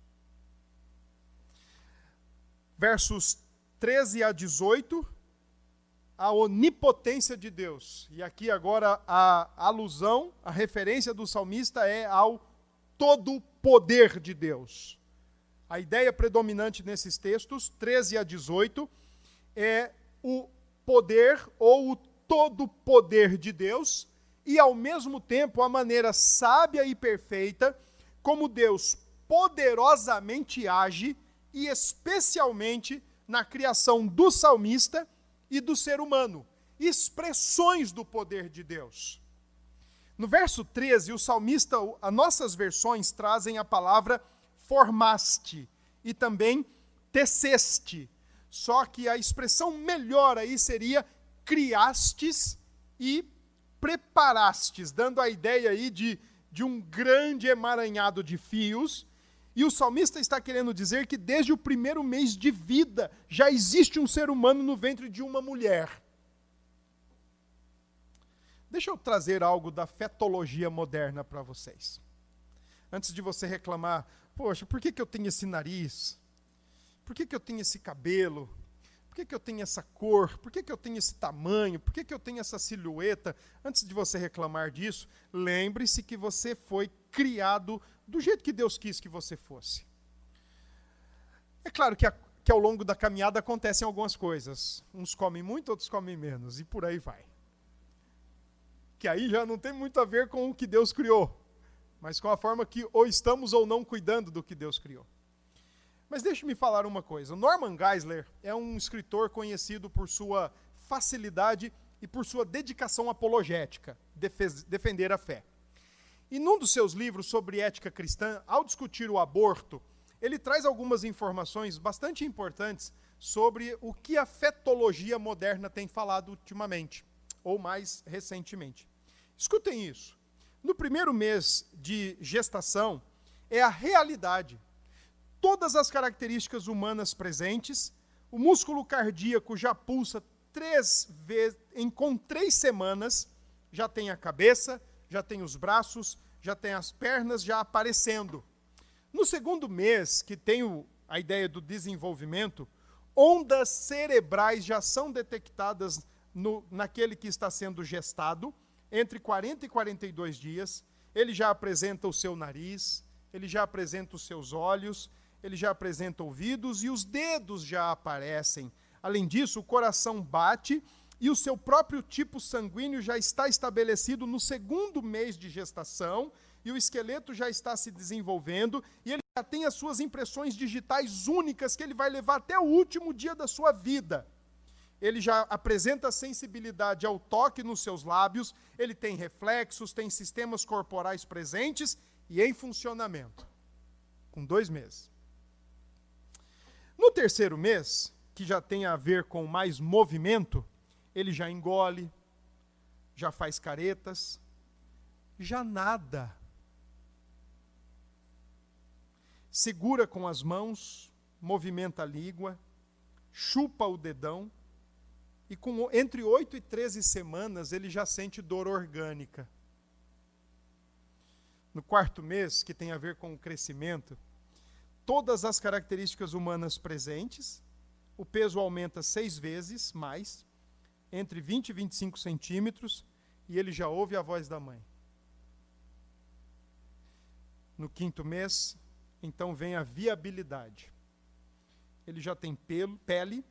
Versos 13 a 18, a onipotência de Deus. E aqui agora a alusão, a referência do salmista é ao todo poder de Deus. A ideia predominante nesses textos, 13 a 18, é o poder ou o todo poder de Deus e, ao mesmo tempo, a maneira sábia e perfeita como Deus poderosamente age e especialmente na criação do salmista e do ser humano, expressões do poder de Deus. No verso 13, o salmista, as nossas versões trazem a palavra formaste e também teceste. Só que a expressão melhor aí seria criastes e preparastes, dando a ideia aí de um grande emaranhado de fios. E o salmista está querendo dizer que desde o primeiro mês de vida já existe um ser humano no ventre de uma mulher. Deixa eu trazer algo da fetologia moderna para vocês. Antes de você reclamar, poxa, por que eu tenho esse nariz? Por que eu tenho esse cabelo? Por que eu tenho essa cor? Por que eu tenho esse tamanho? Por que eu tenho essa silhueta? Antes de você reclamar disso, lembre-se que você foi criado do jeito que Deus quis que você fosse. É claro que ao longo da caminhada acontecem algumas coisas. Uns comem muito, outros comem menos, e por aí vai. Que aí já não tem muito a ver com o que Deus criou, mas com a forma que ou estamos ou não cuidando do que Deus criou. Mas deixe-me falar uma coisa. O Norman Geisler é um escritor conhecido por sua facilidade e por sua dedicação apologética, defender a fé. E num dos seus livros sobre ética cristã, ao discutir o aborto, ele traz algumas informações bastante importantes sobre o que a fetologia moderna tem falado ultimamente, ou mais recentemente. Escutem isso. No primeiro mês de gestação, é a realidade. Todas as características humanas presentes, o músculo cardíaco já pulsa 3 vezes, com 3 semanas, já tem a cabeça, já tem os braços, já tem as pernas já aparecendo. No segundo mês, que tem a ideia do desenvolvimento, ondas cerebrais já são detectadas naquele que está sendo gestado, entre 40 e 42 dias, ele já apresenta o seu nariz, ele já apresenta os seus olhos, ele já apresenta ouvidos e os dedos já aparecem. Além disso, o coração bate e o seu próprio tipo sanguíneo já está estabelecido no segundo mês de gestação e o esqueleto já está se desenvolvendo e ele já tem as suas impressões digitais únicas que ele vai levar até o último dia da sua vida. Ele já apresenta sensibilidade ao toque nos seus lábios, ele tem reflexos, tem sistemas corporais presentes e em funcionamento. Com 2 meses. No terceiro mês, que já tem a ver com mais movimento, ele já engole, já faz caretas, já nada. Segura com as mãos, movimenta a língua, chupa o dedão, e com, entre 8 e 13 semanas ele já sente dor orgânica. No quarto mês, que tem a ver com o crescimento, todas as características humanas presentes, o peso aumenta 6 vezes mais, entre 20 e 25 centímetros, e ele já ouve a voz da mãe. No quinto mês, então vem a viabilidade. Ele já tem pele,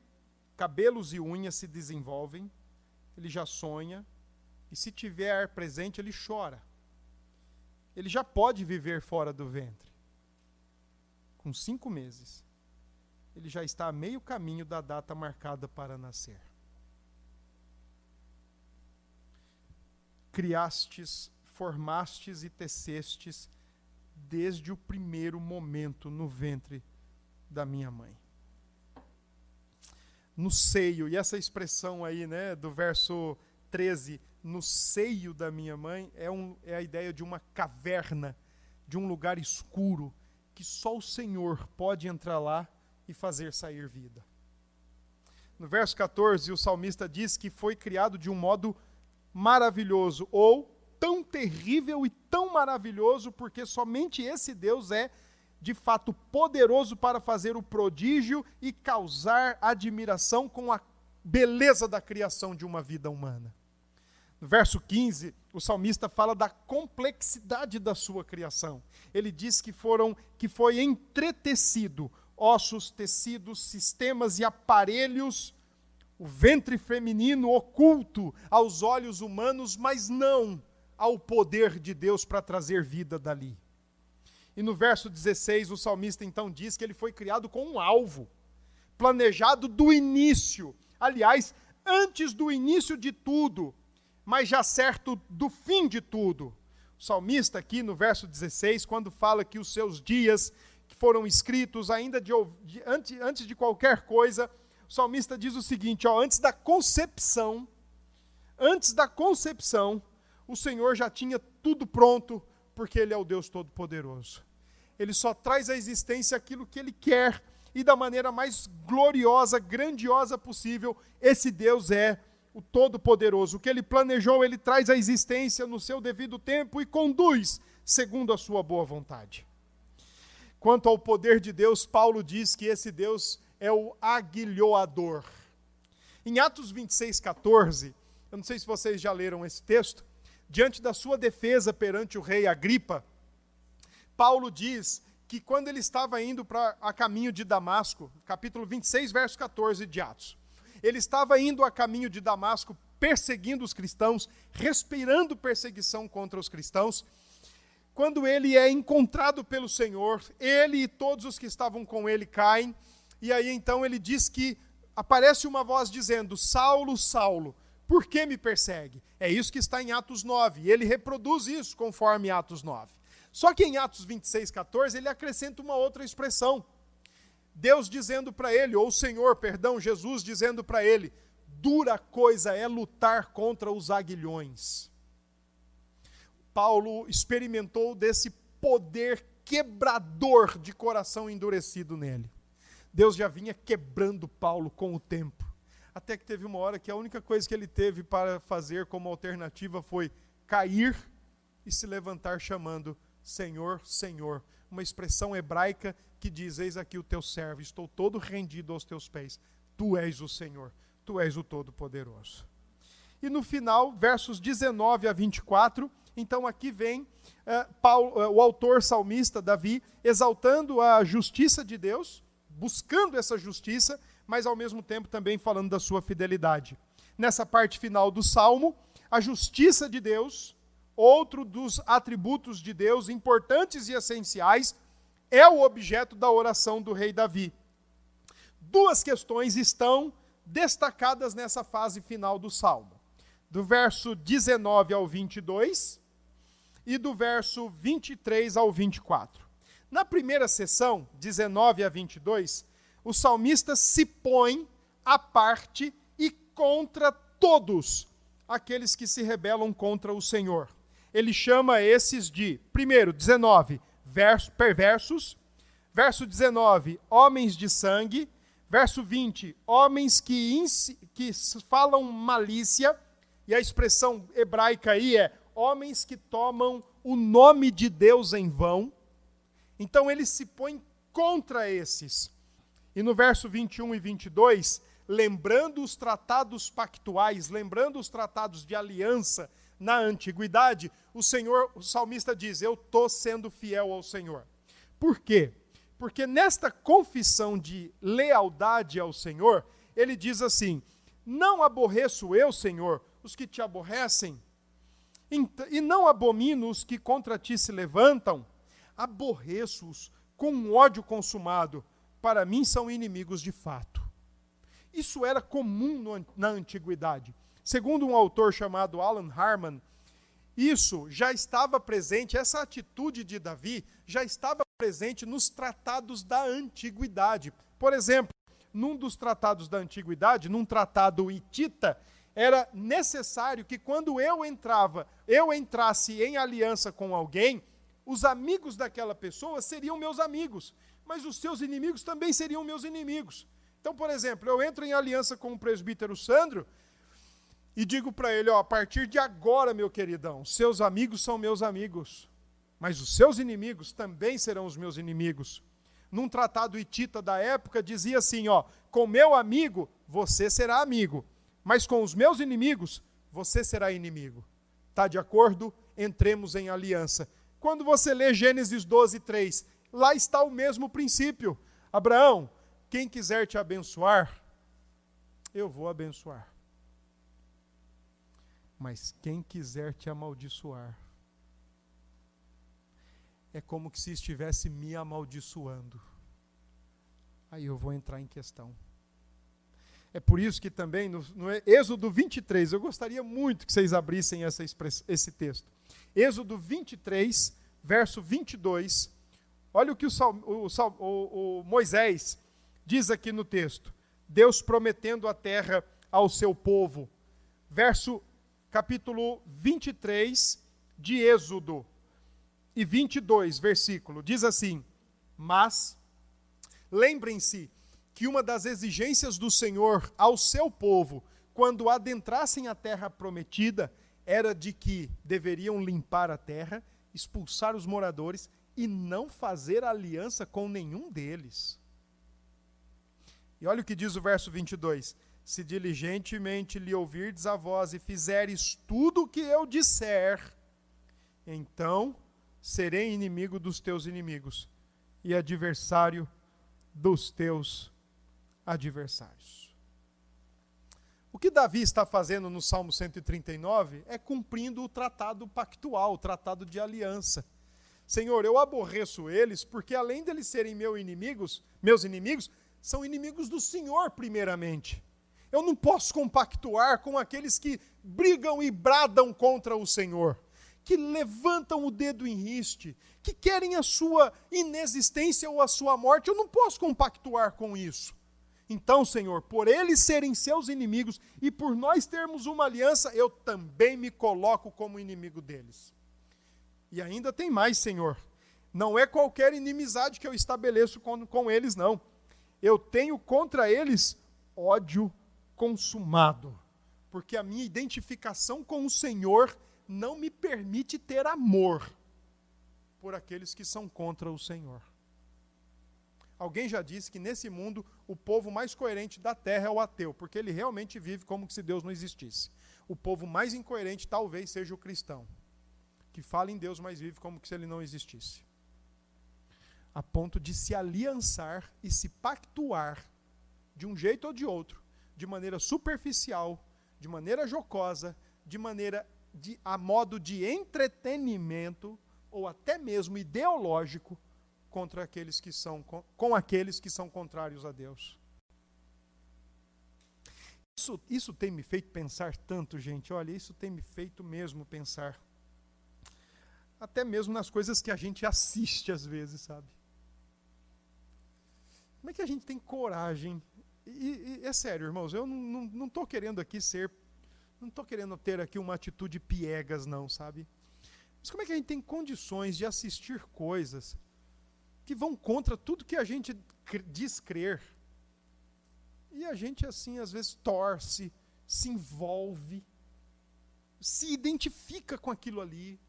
cabelos e unhas se desenvolvem, ele já sonha, e se tiver presente, ele chora. Ele já pode viver fora do ventre. Com 5 meses, ele já está a meio caminho da data marcada para nascer. Criastes, formastes e tecestes desde o primeiro momento no ventre da minha mãe. No seio, e essa expressão aí, né, do verso 13, no seio da minha mãe, é a ideia de uma caverna, de um lugar escuro, que só o Senhor pode entrar lá e fazer sair vida. No verso 14, o salmista diz que foi criado de um modo maravilhoso, ou tão terrível e tão maravilhoso, porque somente esse Deus é, de fato, poderoso para fazer o prodígio e causar admiração com a beleza da criação de uma vida humana. No verso 15, o salmista fala da complexidade da sua criação. Ele diz que foi entretecido, ossos, tecidos, sistemas e aparelhos, o ventre feminino oculto aos olhos humanos, mas não ao poder de Deus para trazer vida dali. E no verso 16, o salmista então diz que ele foi criado com um alvo, planejado do início, aliás, antes do início de tudo, mas já certo do fim de tudo. O salmista aqui no verso 16, quando fala que os seus dias que foram escritos ainda antes de qualquer coisa, o salmista diz o seguinte, ó, antes da concepção, o Senhor já tinha tudo pronto, porque Ele é o Deus Todo-Poderoso. Ele só traz à existência aquilo que Ele quer, e da maneira mais gloriosa, grandiosa possível, esse Deus é o Todo-Poderoso. O que Ele planejou, Ele traz à existência no seu devido tempo e conduz segundo a sua boa vontade. Quanto ao poder de Deus, Paulo diz que esse Deus é o aguilhoador. Em Atos 26:14, eu não sei se vocês já leram esse texto, diante da sua defesa perante o rei Agripa, Paulo diz que quando ele estava indo a caminho de Damasco, capítulo 26, verso 14 de Atos, ele estava indo a caminho de Damasco perseguindo os cristãos, respirando perseguição contra os cristãos, quando ele é encontrado pelo Senhor, ele e todos os que estavam com ele caem, e aí então ele diz que aparece uma voz dizendo, Saulo, Saulo, por que me persegue? É isso que está em Atos 9. E ele reproduz isso conforme Atos 9. Só que em Atos 26:14, ele acrescenta uma outra expressão. Deus dizendo para ele, ou o Senhor, perdão, Jesus dizendo para ele, dura coisa é lutar contra os aguilhões. Paulo experimentou desse poder quebrador de coração endurecido nele. Deus já vinha quebrando Paulo com o tempo. Até que teve uma hora que a única coisa que ele teve para fazer como alternativa foi cair e se levantar chamando Senhor, Senhor. Uma expressão hebraica que diz, eis aqui o teu servo, estou todo rendido aos teus pés. Tu és o Senhor, tu és o Todo-Poderoso. E no final, versos 19 a 24, então aqui vem o autor salmista Davi exaltando a justiça de Deus, buscando essa justiça, mas ao mesmo tempo também falando da sua fidelidade. Nessa parte final do Salmo, a justiça de Deus, outro dos atributos de Deus importantes e essenciais, é o objeto da oração do rei Davi. Duas questões estão destacadas nessa fase final do Salmo. Do verso 19 ao 22 e do verso 23 ao 24. Na primeira seção, 19 a 22, o salmista se põe à parte e contra todos aqueles que se rebelam contra o Senhor. Ele chama esses de, primeiro, 19, perversos, verso 19, homens de sangue, Verso 20, homens que falam malícia, e a expressão hebraica aí é homens que tomam o nome de Deus em vão. Então ele se põe contra esses. E no verso 21 e 22, lembrando os tratados pactuais, lembrando os tratados de aliança na antiguidade, o salmista diz, eu estou sendo fiel ao Senhor. Por quê? Porque nesta confissão de lealdade ao Senhor, ele diz assim, não aborreço eu, Senhor, os que te aborrecem, e não abomino os que contra ti se levantam, aborreço-os com um ódio consumado, para mim são inimigos de fato. Isso era comum na antiguidade. Segundo um autor chamado Alan Harman, isso já estava presente, essa atitude de Davi já estava presente nos tratados da antiguidade. Por exemplo, num dos tratados da antiguidade, num tratado hitita, era necessário que quando eu entrasse em aliança com alguém, os amigos daquela pessoa seriam meus amigos, mas os seus inimigos também seriam meus inimigos. Então, por exemplo, eu entro em aliança com o presbítero Sandro e digo para ele, ó, a partir de agora, meu queridão, seus amigos são meus amigos, mas os seus inimigos também serão os meus inimigos. Num tratado hitita da época, dizia assim, ó, com meu amigo, você será amigo, mas com os meus inimigos, você será inimigo. Está de acordo? Entremos em aliança. Quando você lê Gênesis 12, 3, lá está o mesmo princípio. Abraão, quem quiser te abençoar, eu vou abençoar. Mas quem quiser te amaldiçoar, é como que se estivesse me amaldiçoando. Aí eu vou entrar em questão. É por isso que também no Êxodo 23, eu gostaria muito que vocês abrissem esse texto. Êxodo 23, verso 22. Olha o que o Moisés diz aqui no texto. Deus prometendo a terra ao seu povo. Verso, capítulo 23 de Êxodo. E 22, versículo, diz assim, mas lembrem-se que uma das exigências do Senhor ao seu povo, quando adentrassem a terra prometida, era de que deveriam limpar a terra, expulsar os moradores e não fazer aliança com nenhum deles. E olha o que diz o verso 22, se diligentemente lhe ouvirdes a voz e fizeres tudo o que eu disser, então serei inimigo dos teus inimigos e adversário dos teus adversários. O que Davi está fazendo no Salmo 139 é cumprindo o tratado pactual, o tratado de aliança. Senhor, eu aborreço eles porque além deles serem meus inimigos, são inimigos do Senhor primeiramente. Eu não posso compactuar com aqueles que brigam e bradam contra o Senhor, que levantam o dedo em riste, que querem a sua inexistência ou a sua morte. Eu não posso compactuar com isso. Então, Senhor, por eles serem seus inimigos e por nós termos uma aliança, eu também me coloco como inimigo deles. E ainda tem mais, Senhor. Não é qualquer inimizade que eu estabeleço com eles, não. Eu tenho contra eles ódio consumado, porque a minha identificação com o Senhor não me permite ter amor por aqueles que são contra o Senhor. Alguém já disse que nesse mundo o povo mais coerente da terra é o ateu, porque ele realmente vive como se Deus não existisse. O povo mais incoerente talvez seja o cristão, que fala em Deus, mas vive como se ele não existisse. A ponto de se aliançar e se pactuar de um jeito ou de outro, de maneira superficial, de maneira jocosa, de maneira a modo de entretenimento ou até mesmo ideológico contra aqueles que são com aqueles que são contrários a Deus. Isso tem me feito pensar tanto, gente. Olha, isso tem me feito mesmo pensar. Até mesmo nas coisas que a gente assiste às vezes, sabe? Como é que a gente tem coragem? E é sério, irmãos, eu não estou querendo aqui ser... Não estou querendo ter aqui uma atitude piegas, não, sabe? Mas como é que a gente tem condições de assistir coisas que vão contra tudo que a gente diz crer? E a gente, assim, às vezes torce, se envolve, se identifica com aquilo ali.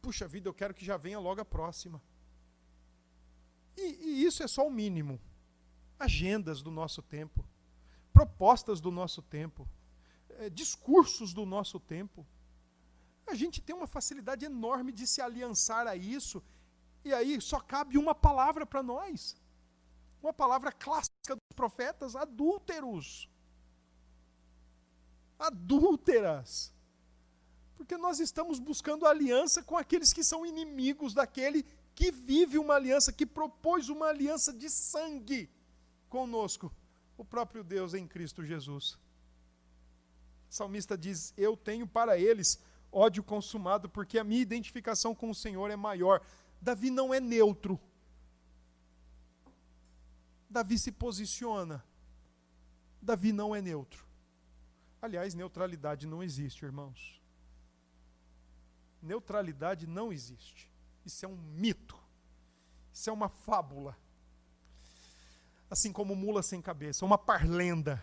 Puxa vida, eu quero que já venha logo a próxima. E isso é só o mínimo. Agendas do nosso tempo, propostas do nosso tempo, discursos do nosso tempo. A gente tem uma facilidade enorme de se aliançar a isso, e aí só cabe uma palavra para nós. Uma palavra clássica dos profetas: adúlteros. Adúlteras. Porque nós estamos buscando aliança com aqueles que são inimigos daquele que vive uma aliança, que propôs uma aliança de sangue conosco, o próprio Deus em Cristo Jesus. O salmista diz: eu tenho para eles ódio consumado, porque a minha identificação com o Senhor é maior. Davi não é neutro. Davi se posiciona. Davi não é neutro. Aliás, neutralidade não existe, irmãos. Neutralidade não existe. Isso é um mito. Isso é uma fábula. Assim como mula sem cabeça, uma parlenda.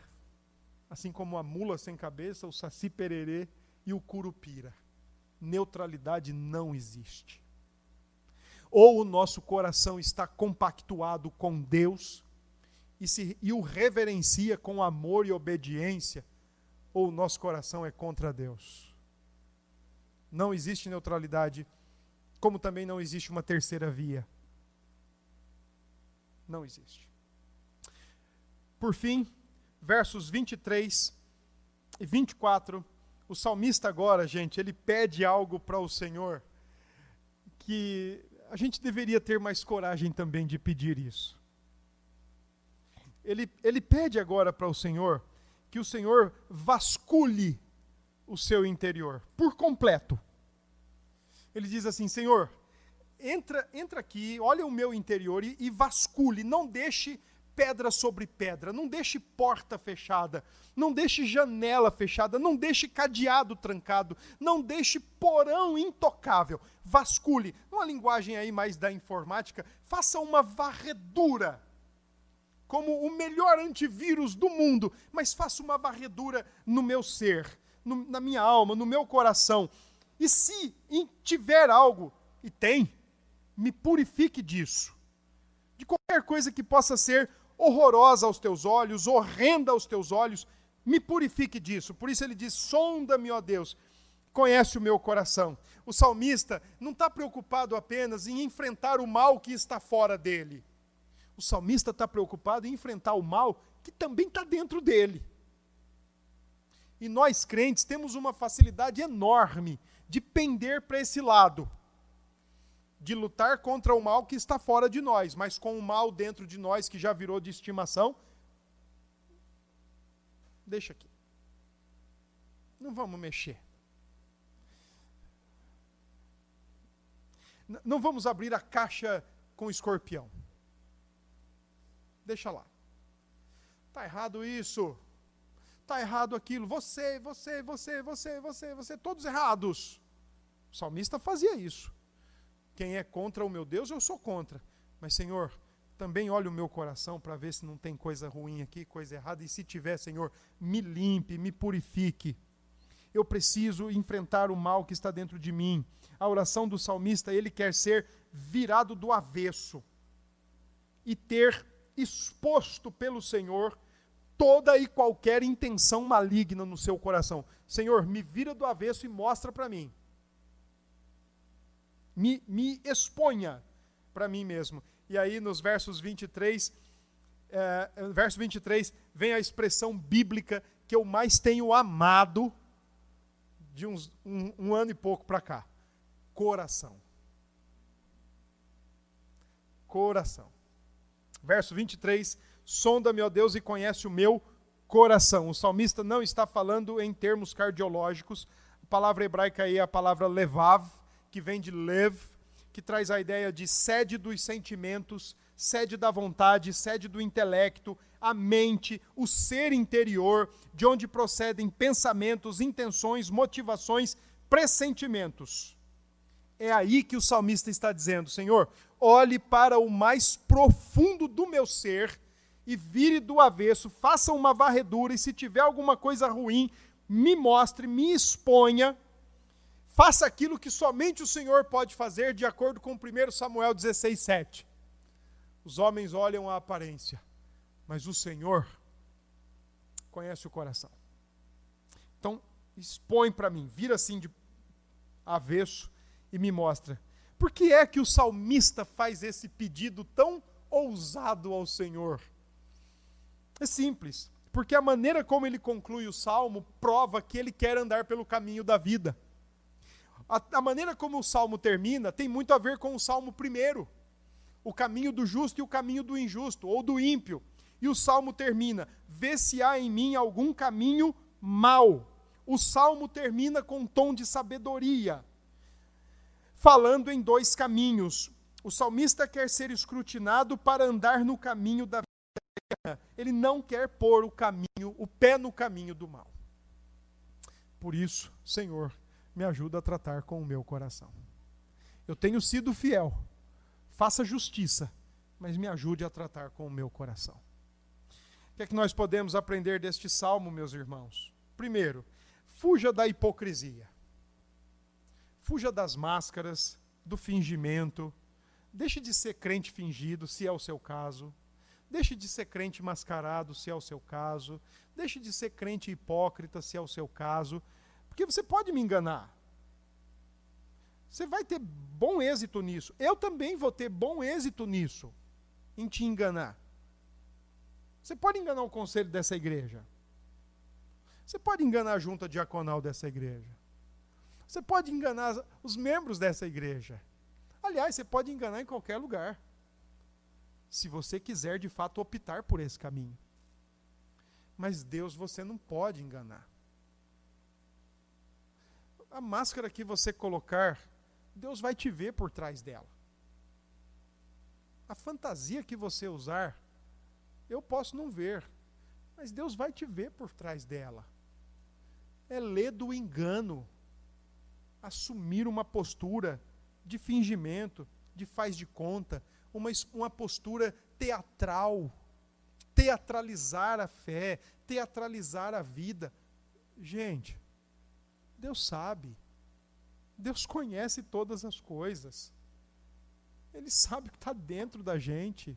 Assim como a mula sem cabeça, o saci pererê e o curupira. Neutralidade não existe. Ou o nosso coração está compactuado com Deus e o reverencia com amor e obediência, ou o nosso coração é contra Deus. Não existe neutralidade. Como também não existe uma terceira via. Não existe. Por fim, versos 23 e 24, o salmista agora, gente, ele pede algo para o Senhor que a gente deveria ter mais coragem também de pedir isso. Ele pede agora para o Senhor que o Senhor vasculhe o seu interior por completo. Ele diz assim: Senhor, entra aqui, olha o meu interior e vasculhe, não deixe pedra sobre pedra, não deixe porta fechada, não deixe janela fechada, não deixe cadeado trancado, não deixe porão intocável, vasculhe. Numa linguagem aí mais da informática, faça uma varredura, como o melhor antivírus do mundo, mas faça uma varredura no meu ser, na minha alma, no meu coração. E se tiver algo, e tem, me purifique disso. De qualquer coisa que possa ser horrorosa aos teus olhos, horrenda aos teus olhos, me purifique disso. Por isso ele diz: sonda-me, ó Deus, conhece o meu coração. O salmista não está preocupado apenas em enfrentar o mal que está fora dele. O salmista está preocupado em enfrentar o mal que também está dentro dele. E nós, crentes, temos uma facilidade enorme de pender para esse lado, de lutar contra o mal que está fora de nós, mas com o mal dentro de nós que já virou de estimação, deixa aqui. Não vamos mexer. Não vamos abrir a caixa com o escorpião. Deixa lá. Está errado isso. Está errado aquilo. Você, todos errados. O salmista fazia isso. Quem é contra o meu Deus, eu sou contra. Mas, Senhor, também olha o meu coração para ver se não tem coisa ruim aqui, coisa errada. E se tiver, Senhor, me limpe, me purifique. Eu preciso enfrentar o mal que está dentro de mim. A oração do salmista, ele quer ser virado do avesso e ter exposto pelo Senhor toda e qualquer intenção maligna no seu coração. Senhor, me vira do avesso e mostra para mim. Me exponha para mim mesmo. E aí nos versos 23, verso 23, vem a expressão bíblica que eu mais tenho amado de um ano e pouco para cá. Coração. Coração. Verso 23, sonda-me, ó Deus, e conhece o meu coração. O salmista não está falando em termos cardiológicos. A palavra hebraica aí é a palavra levav, que vem de lev, que traz a ideia de sede dos sentimentos, sede da vontade, sede do intelecto, a mente, o ser interior, de onde procedem pensamentos, intenções, motivações, pressentimentos. É aí que o salmista está dizendo: Senhor, olhe para o mais profundo do meu ser e vire do avesso, faça uma varredura, e se tiver alguma coisa ruim, me mostre, me exponha, faça aquilo que somente o Senhor pode fazer, de acordo com 1 Samuel 16:7. Os homens olham a aparência, mas o Senhor conhece o coração. Então, expõe para mim, vira assim de avesso e me mostra. Por que é que o salmista faz esse pedido tão ousado ao Senhor? É simples, porque a maneira como ele conclui o salmo prova que ele quer andar pelo caminho da vida. A maneira como o salmo termina tem muito a ver com o salmo primeiro, o caminho do justo e o caminho do injusto, ou do ímpio. E o salmo termina, vê se há em mim algum caminho mau. O salmo termina com um tom de sabedoria, falando em dois caminhos. O salmista quer ser escrutinado para andar no caminho da vida. Ele não quer pôr o pé no caminho do mal. Por isso, Senhor, me ajuda a tratar com o meu coração. Eu tenho sido fiel. Faça justiça, mas me ajude a tratar com o meu coração. O que é que nós podemos aprender deste salmo, meus irmãos? Primeiro, fuja da hipocrisia. Fuja das máscaras, do fingimento. Deixe de ser crente fingido, se é o seu caso. Deixe de ser crente mascarado, se é o seu caso. Deixe de ser crente hipócrita, se é o seu caso. Porque você pode me enganar. Você vai ter bom êxito nisso. Eu também vou ter bom êxito nisso, em te enganar. Você pode enganar o conselho dessa igreja. Você pode enganar a junta diaconal dessa igreja. Você pode enganar os membros dessa igreja. Aliás, você pode enganar em qualquer lugar, se você quiser, de fato, optar por esse caminho. Mas Deus, você não pode enganar. A máscara que você colocar, Deus vai te ver por trás dela. A fantasia que você usar, eu posso não ver, mas Deus vai te ver por trás dela. É ledo o engano. Assumir uma postura de fingimento, de faz de conta, uma postura teatral, teatralizar a fé, teatralizar a vida. Gente, Deus sabe, Deus conhece todas as coisas, Ele sabe o que está dentro da gente,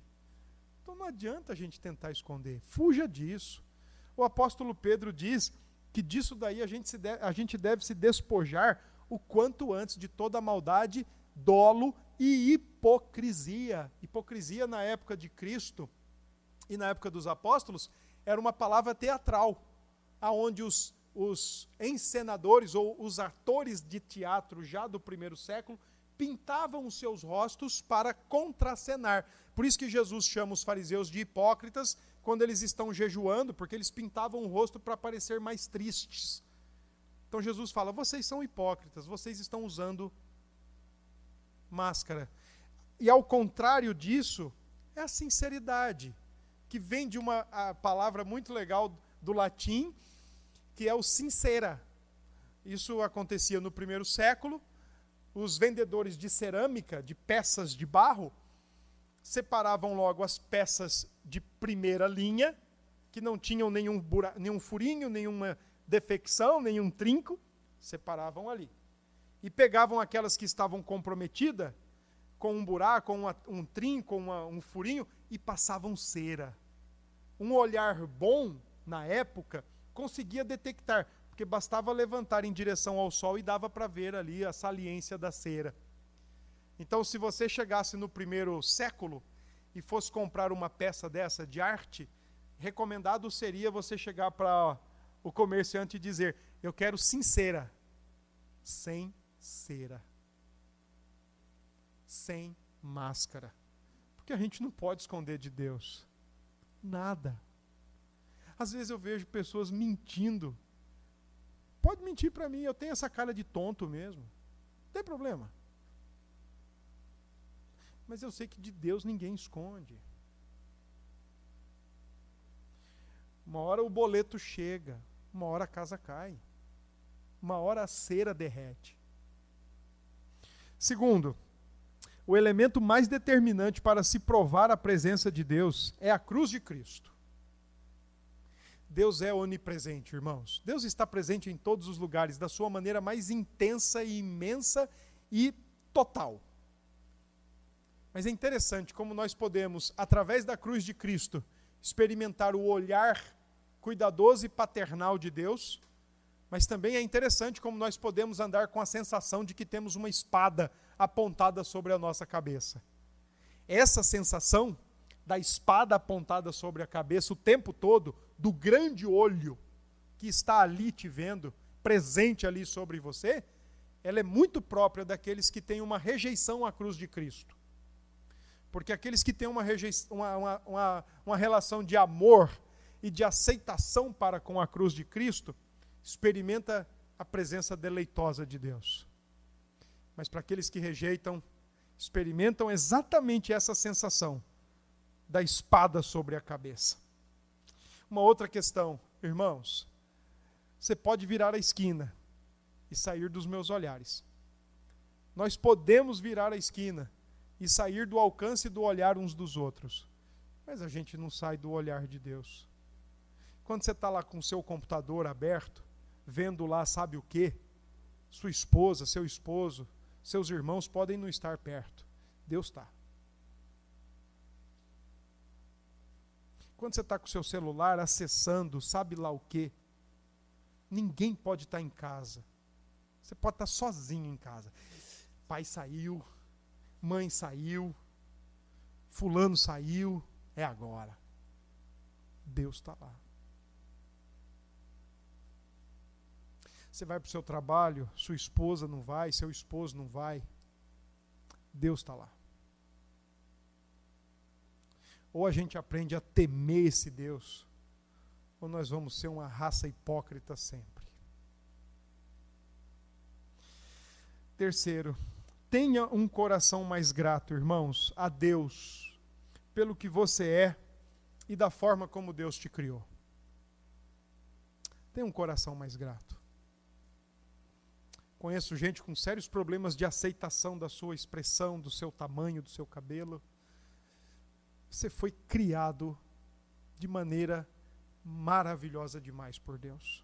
então não adianta a gente tentar esconder, fuja disso. O apóstolo Pedro diz que disso daí a gente deve se despojar o quanto antes de toda maldade, dolo e hipocrisia. Hipocrisia na época de Cristo e na época dos apóstolos era uma palavra teatral, aonde os encenadores ou os atores de teatro já do primeiro século pintavam os seus rostos para contracenar. Por isso que Jesus chama os fariseus de hipócritas quando eles estão jejuando, porque eles pintavam o rosto para parecer mais tristes. Então Jesus fala, vocês são hipócritas, vocês estão usando máscara. E ao contrário disso, é a sinceridade, que vem de uma palavra muito legal do latim, que é o sincera. Isso acontecia no primeiro século, os vendedores de cerâmica, de peças de barro, separavam logo as peças de primeira linha, que não tinham nenhum furinho, nenhuma defecção, nenhum trinco, separavam ali. E pegavam aquelas que estavam comprometidas, com um buraco, um trinco, um furinho, e passavam cera. Um olhar bom, na época, conseguia detectar, porque bastava levantar em direção ao sol e dava para ver ali a saliência da cera. Então, se você chegasse no primeiro século e fosse comprar uma peça dessa de arte, recomendado seria você chegar para o comerciante dizer, eu quero sincera, sem cera, sem máscara, porque a gente não pode esconder de Deus nada. Às vezes eu vejo pessoas mentindo, pode mentir para mim, eu tenho essa cara de tonto mesmo, não tem problema, mas eu sei que de Deus ninguém esconde. Uma hora o boleto chega, uma hora a casa cai, uma hora a cera derrete. Segundo, o elemento mais determinante para se provar a presença de Deus é a cruz de Cristo. Deus é onipresente, irmãos. Deus está presente em todos os lugares, da sua maneira mais intensa e imensa e total. Mas é interessante como nós podemos, através da cruz de Cristo, experimentar o olhar cuidadoso e paternal de Deus, mas também é interessante como nós podemos andar com a sensação de que temos uma espada apontada sobre a nossa cabeça. Essa sensação da espada apontada sobre a cabeça o tempo todo, do grande olho que está ali te vendo, presente ali sobre você, ela é muito própria daqueles que têm uma rejeição à cruz de Cristo. Porque aqueles que têm uma relação de amor e de aceitação para com a cruz de Cristo, experimenta a presença deleitosa de Deus. Mas para aqueles que rejeitam, experimentam exatamente essa sensação da espada sobre a cabeça. Uma outra questão, irmãos, você pode virar a esquina e sair dos meus olhares. Nós podemos virar a esquina e sair do alcance do olhar uns dos outros. Mas a gente não sai do olhar de Deus. Quando você está lá com o seu computador aberto, vendo lá sabe o quê? Sua esposa, seu esposo, seus irmãos podem não estar perto. Deus está. Quando você está com o seu celular acessando sabe lá o quê? Ninguém pode estar em casa. Você pode estar sozinho em casa. Pai saiu, mãe saiu, fulano saiu, é agora. Deus está lá. Você vai para o seu trabalho, sua esposa não vai, seu esposo não vai. Deus está lá. Ou a gente aprende a temer esse Deus, ou nós vamos ser uma raça hipócrita sempre. Terceiro, tenha um coração mais grato, irmãos, a Deus, pelo que você é e da forma como Deus te criou. Tenha um coração mais grato. Conheço gente com sérios problemas de aceitação da sua expressão, do seu tamanho, do seu cabelo. Você foi criado de maneira maravilhosa demais por Deus.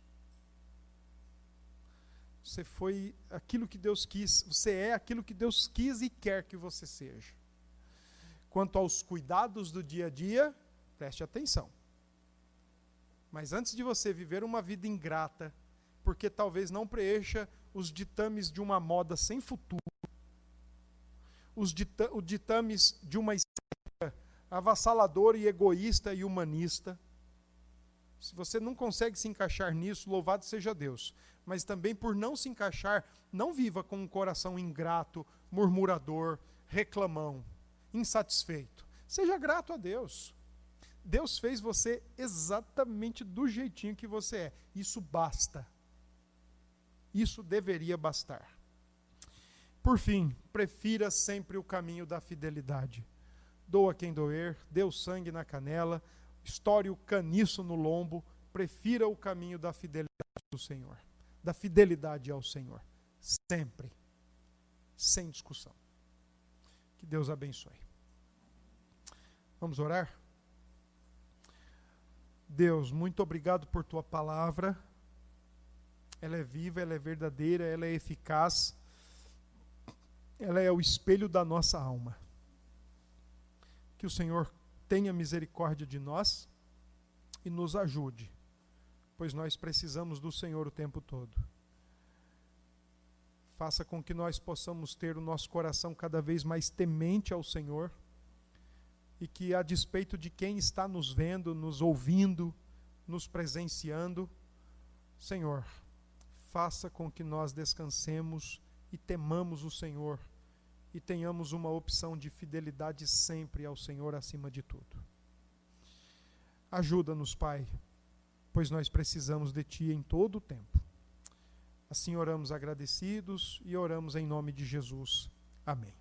Você foi aquilo que Deus quis, você é aquilo que Deus quis e quer que você seja. Quanto aos cuidados do dia a dia, preste atenção. Mas antes de você viver uma vida ingrata, porque talvez não preencha os ditames de uma moda sem futuro, os ditames de uma avassalador e egoísta e humanista. Se você não consegue se encaixar nisso, louvado seja Deus. Mas também por não se encaixar, não viva com um coração ingrato, murmurador, reclamão, insatisfeito. Seja grato a Deus. Deus fez você exatamente do jeitinho que você é. Isso basta. Isso deveria bastar. Por fim, prefira sempre o caminho da fidelidade. Doa quem doer, dê o sangue na canela, estoure o caniço no lombo, prefira o caminho da fidelidade do Senhor, da fidelidade ao Senhor, sempre, sem discussão. Que Deus abençoe. Vamos orar? Deus, muito obrigado por tua palavra, ela é viva, ela é verdadeira, ela é eficaz, ela é o espelho da nossa alma. Que o Senhor tenha misericórdia de nós e nos ajude, pois nós precisamos do Senhor o tempo todo. Faça com que nós possamos ter o nosso coração cada vez mais temente ao Senhor e que, a despeito de quem está nos vendo, nos ouvindo, nos presenciando, Senhor, faça com que nós descansemos e temamos o Senhor e tenhamos uma opção de fidelidade sempre ao Senhor acima de tudo. Ajuda-nos, Pai, pois nós precisamos de Ti em todo o tempo. Assim oramos agradecidos e oramos em nome de Jesus. Amém.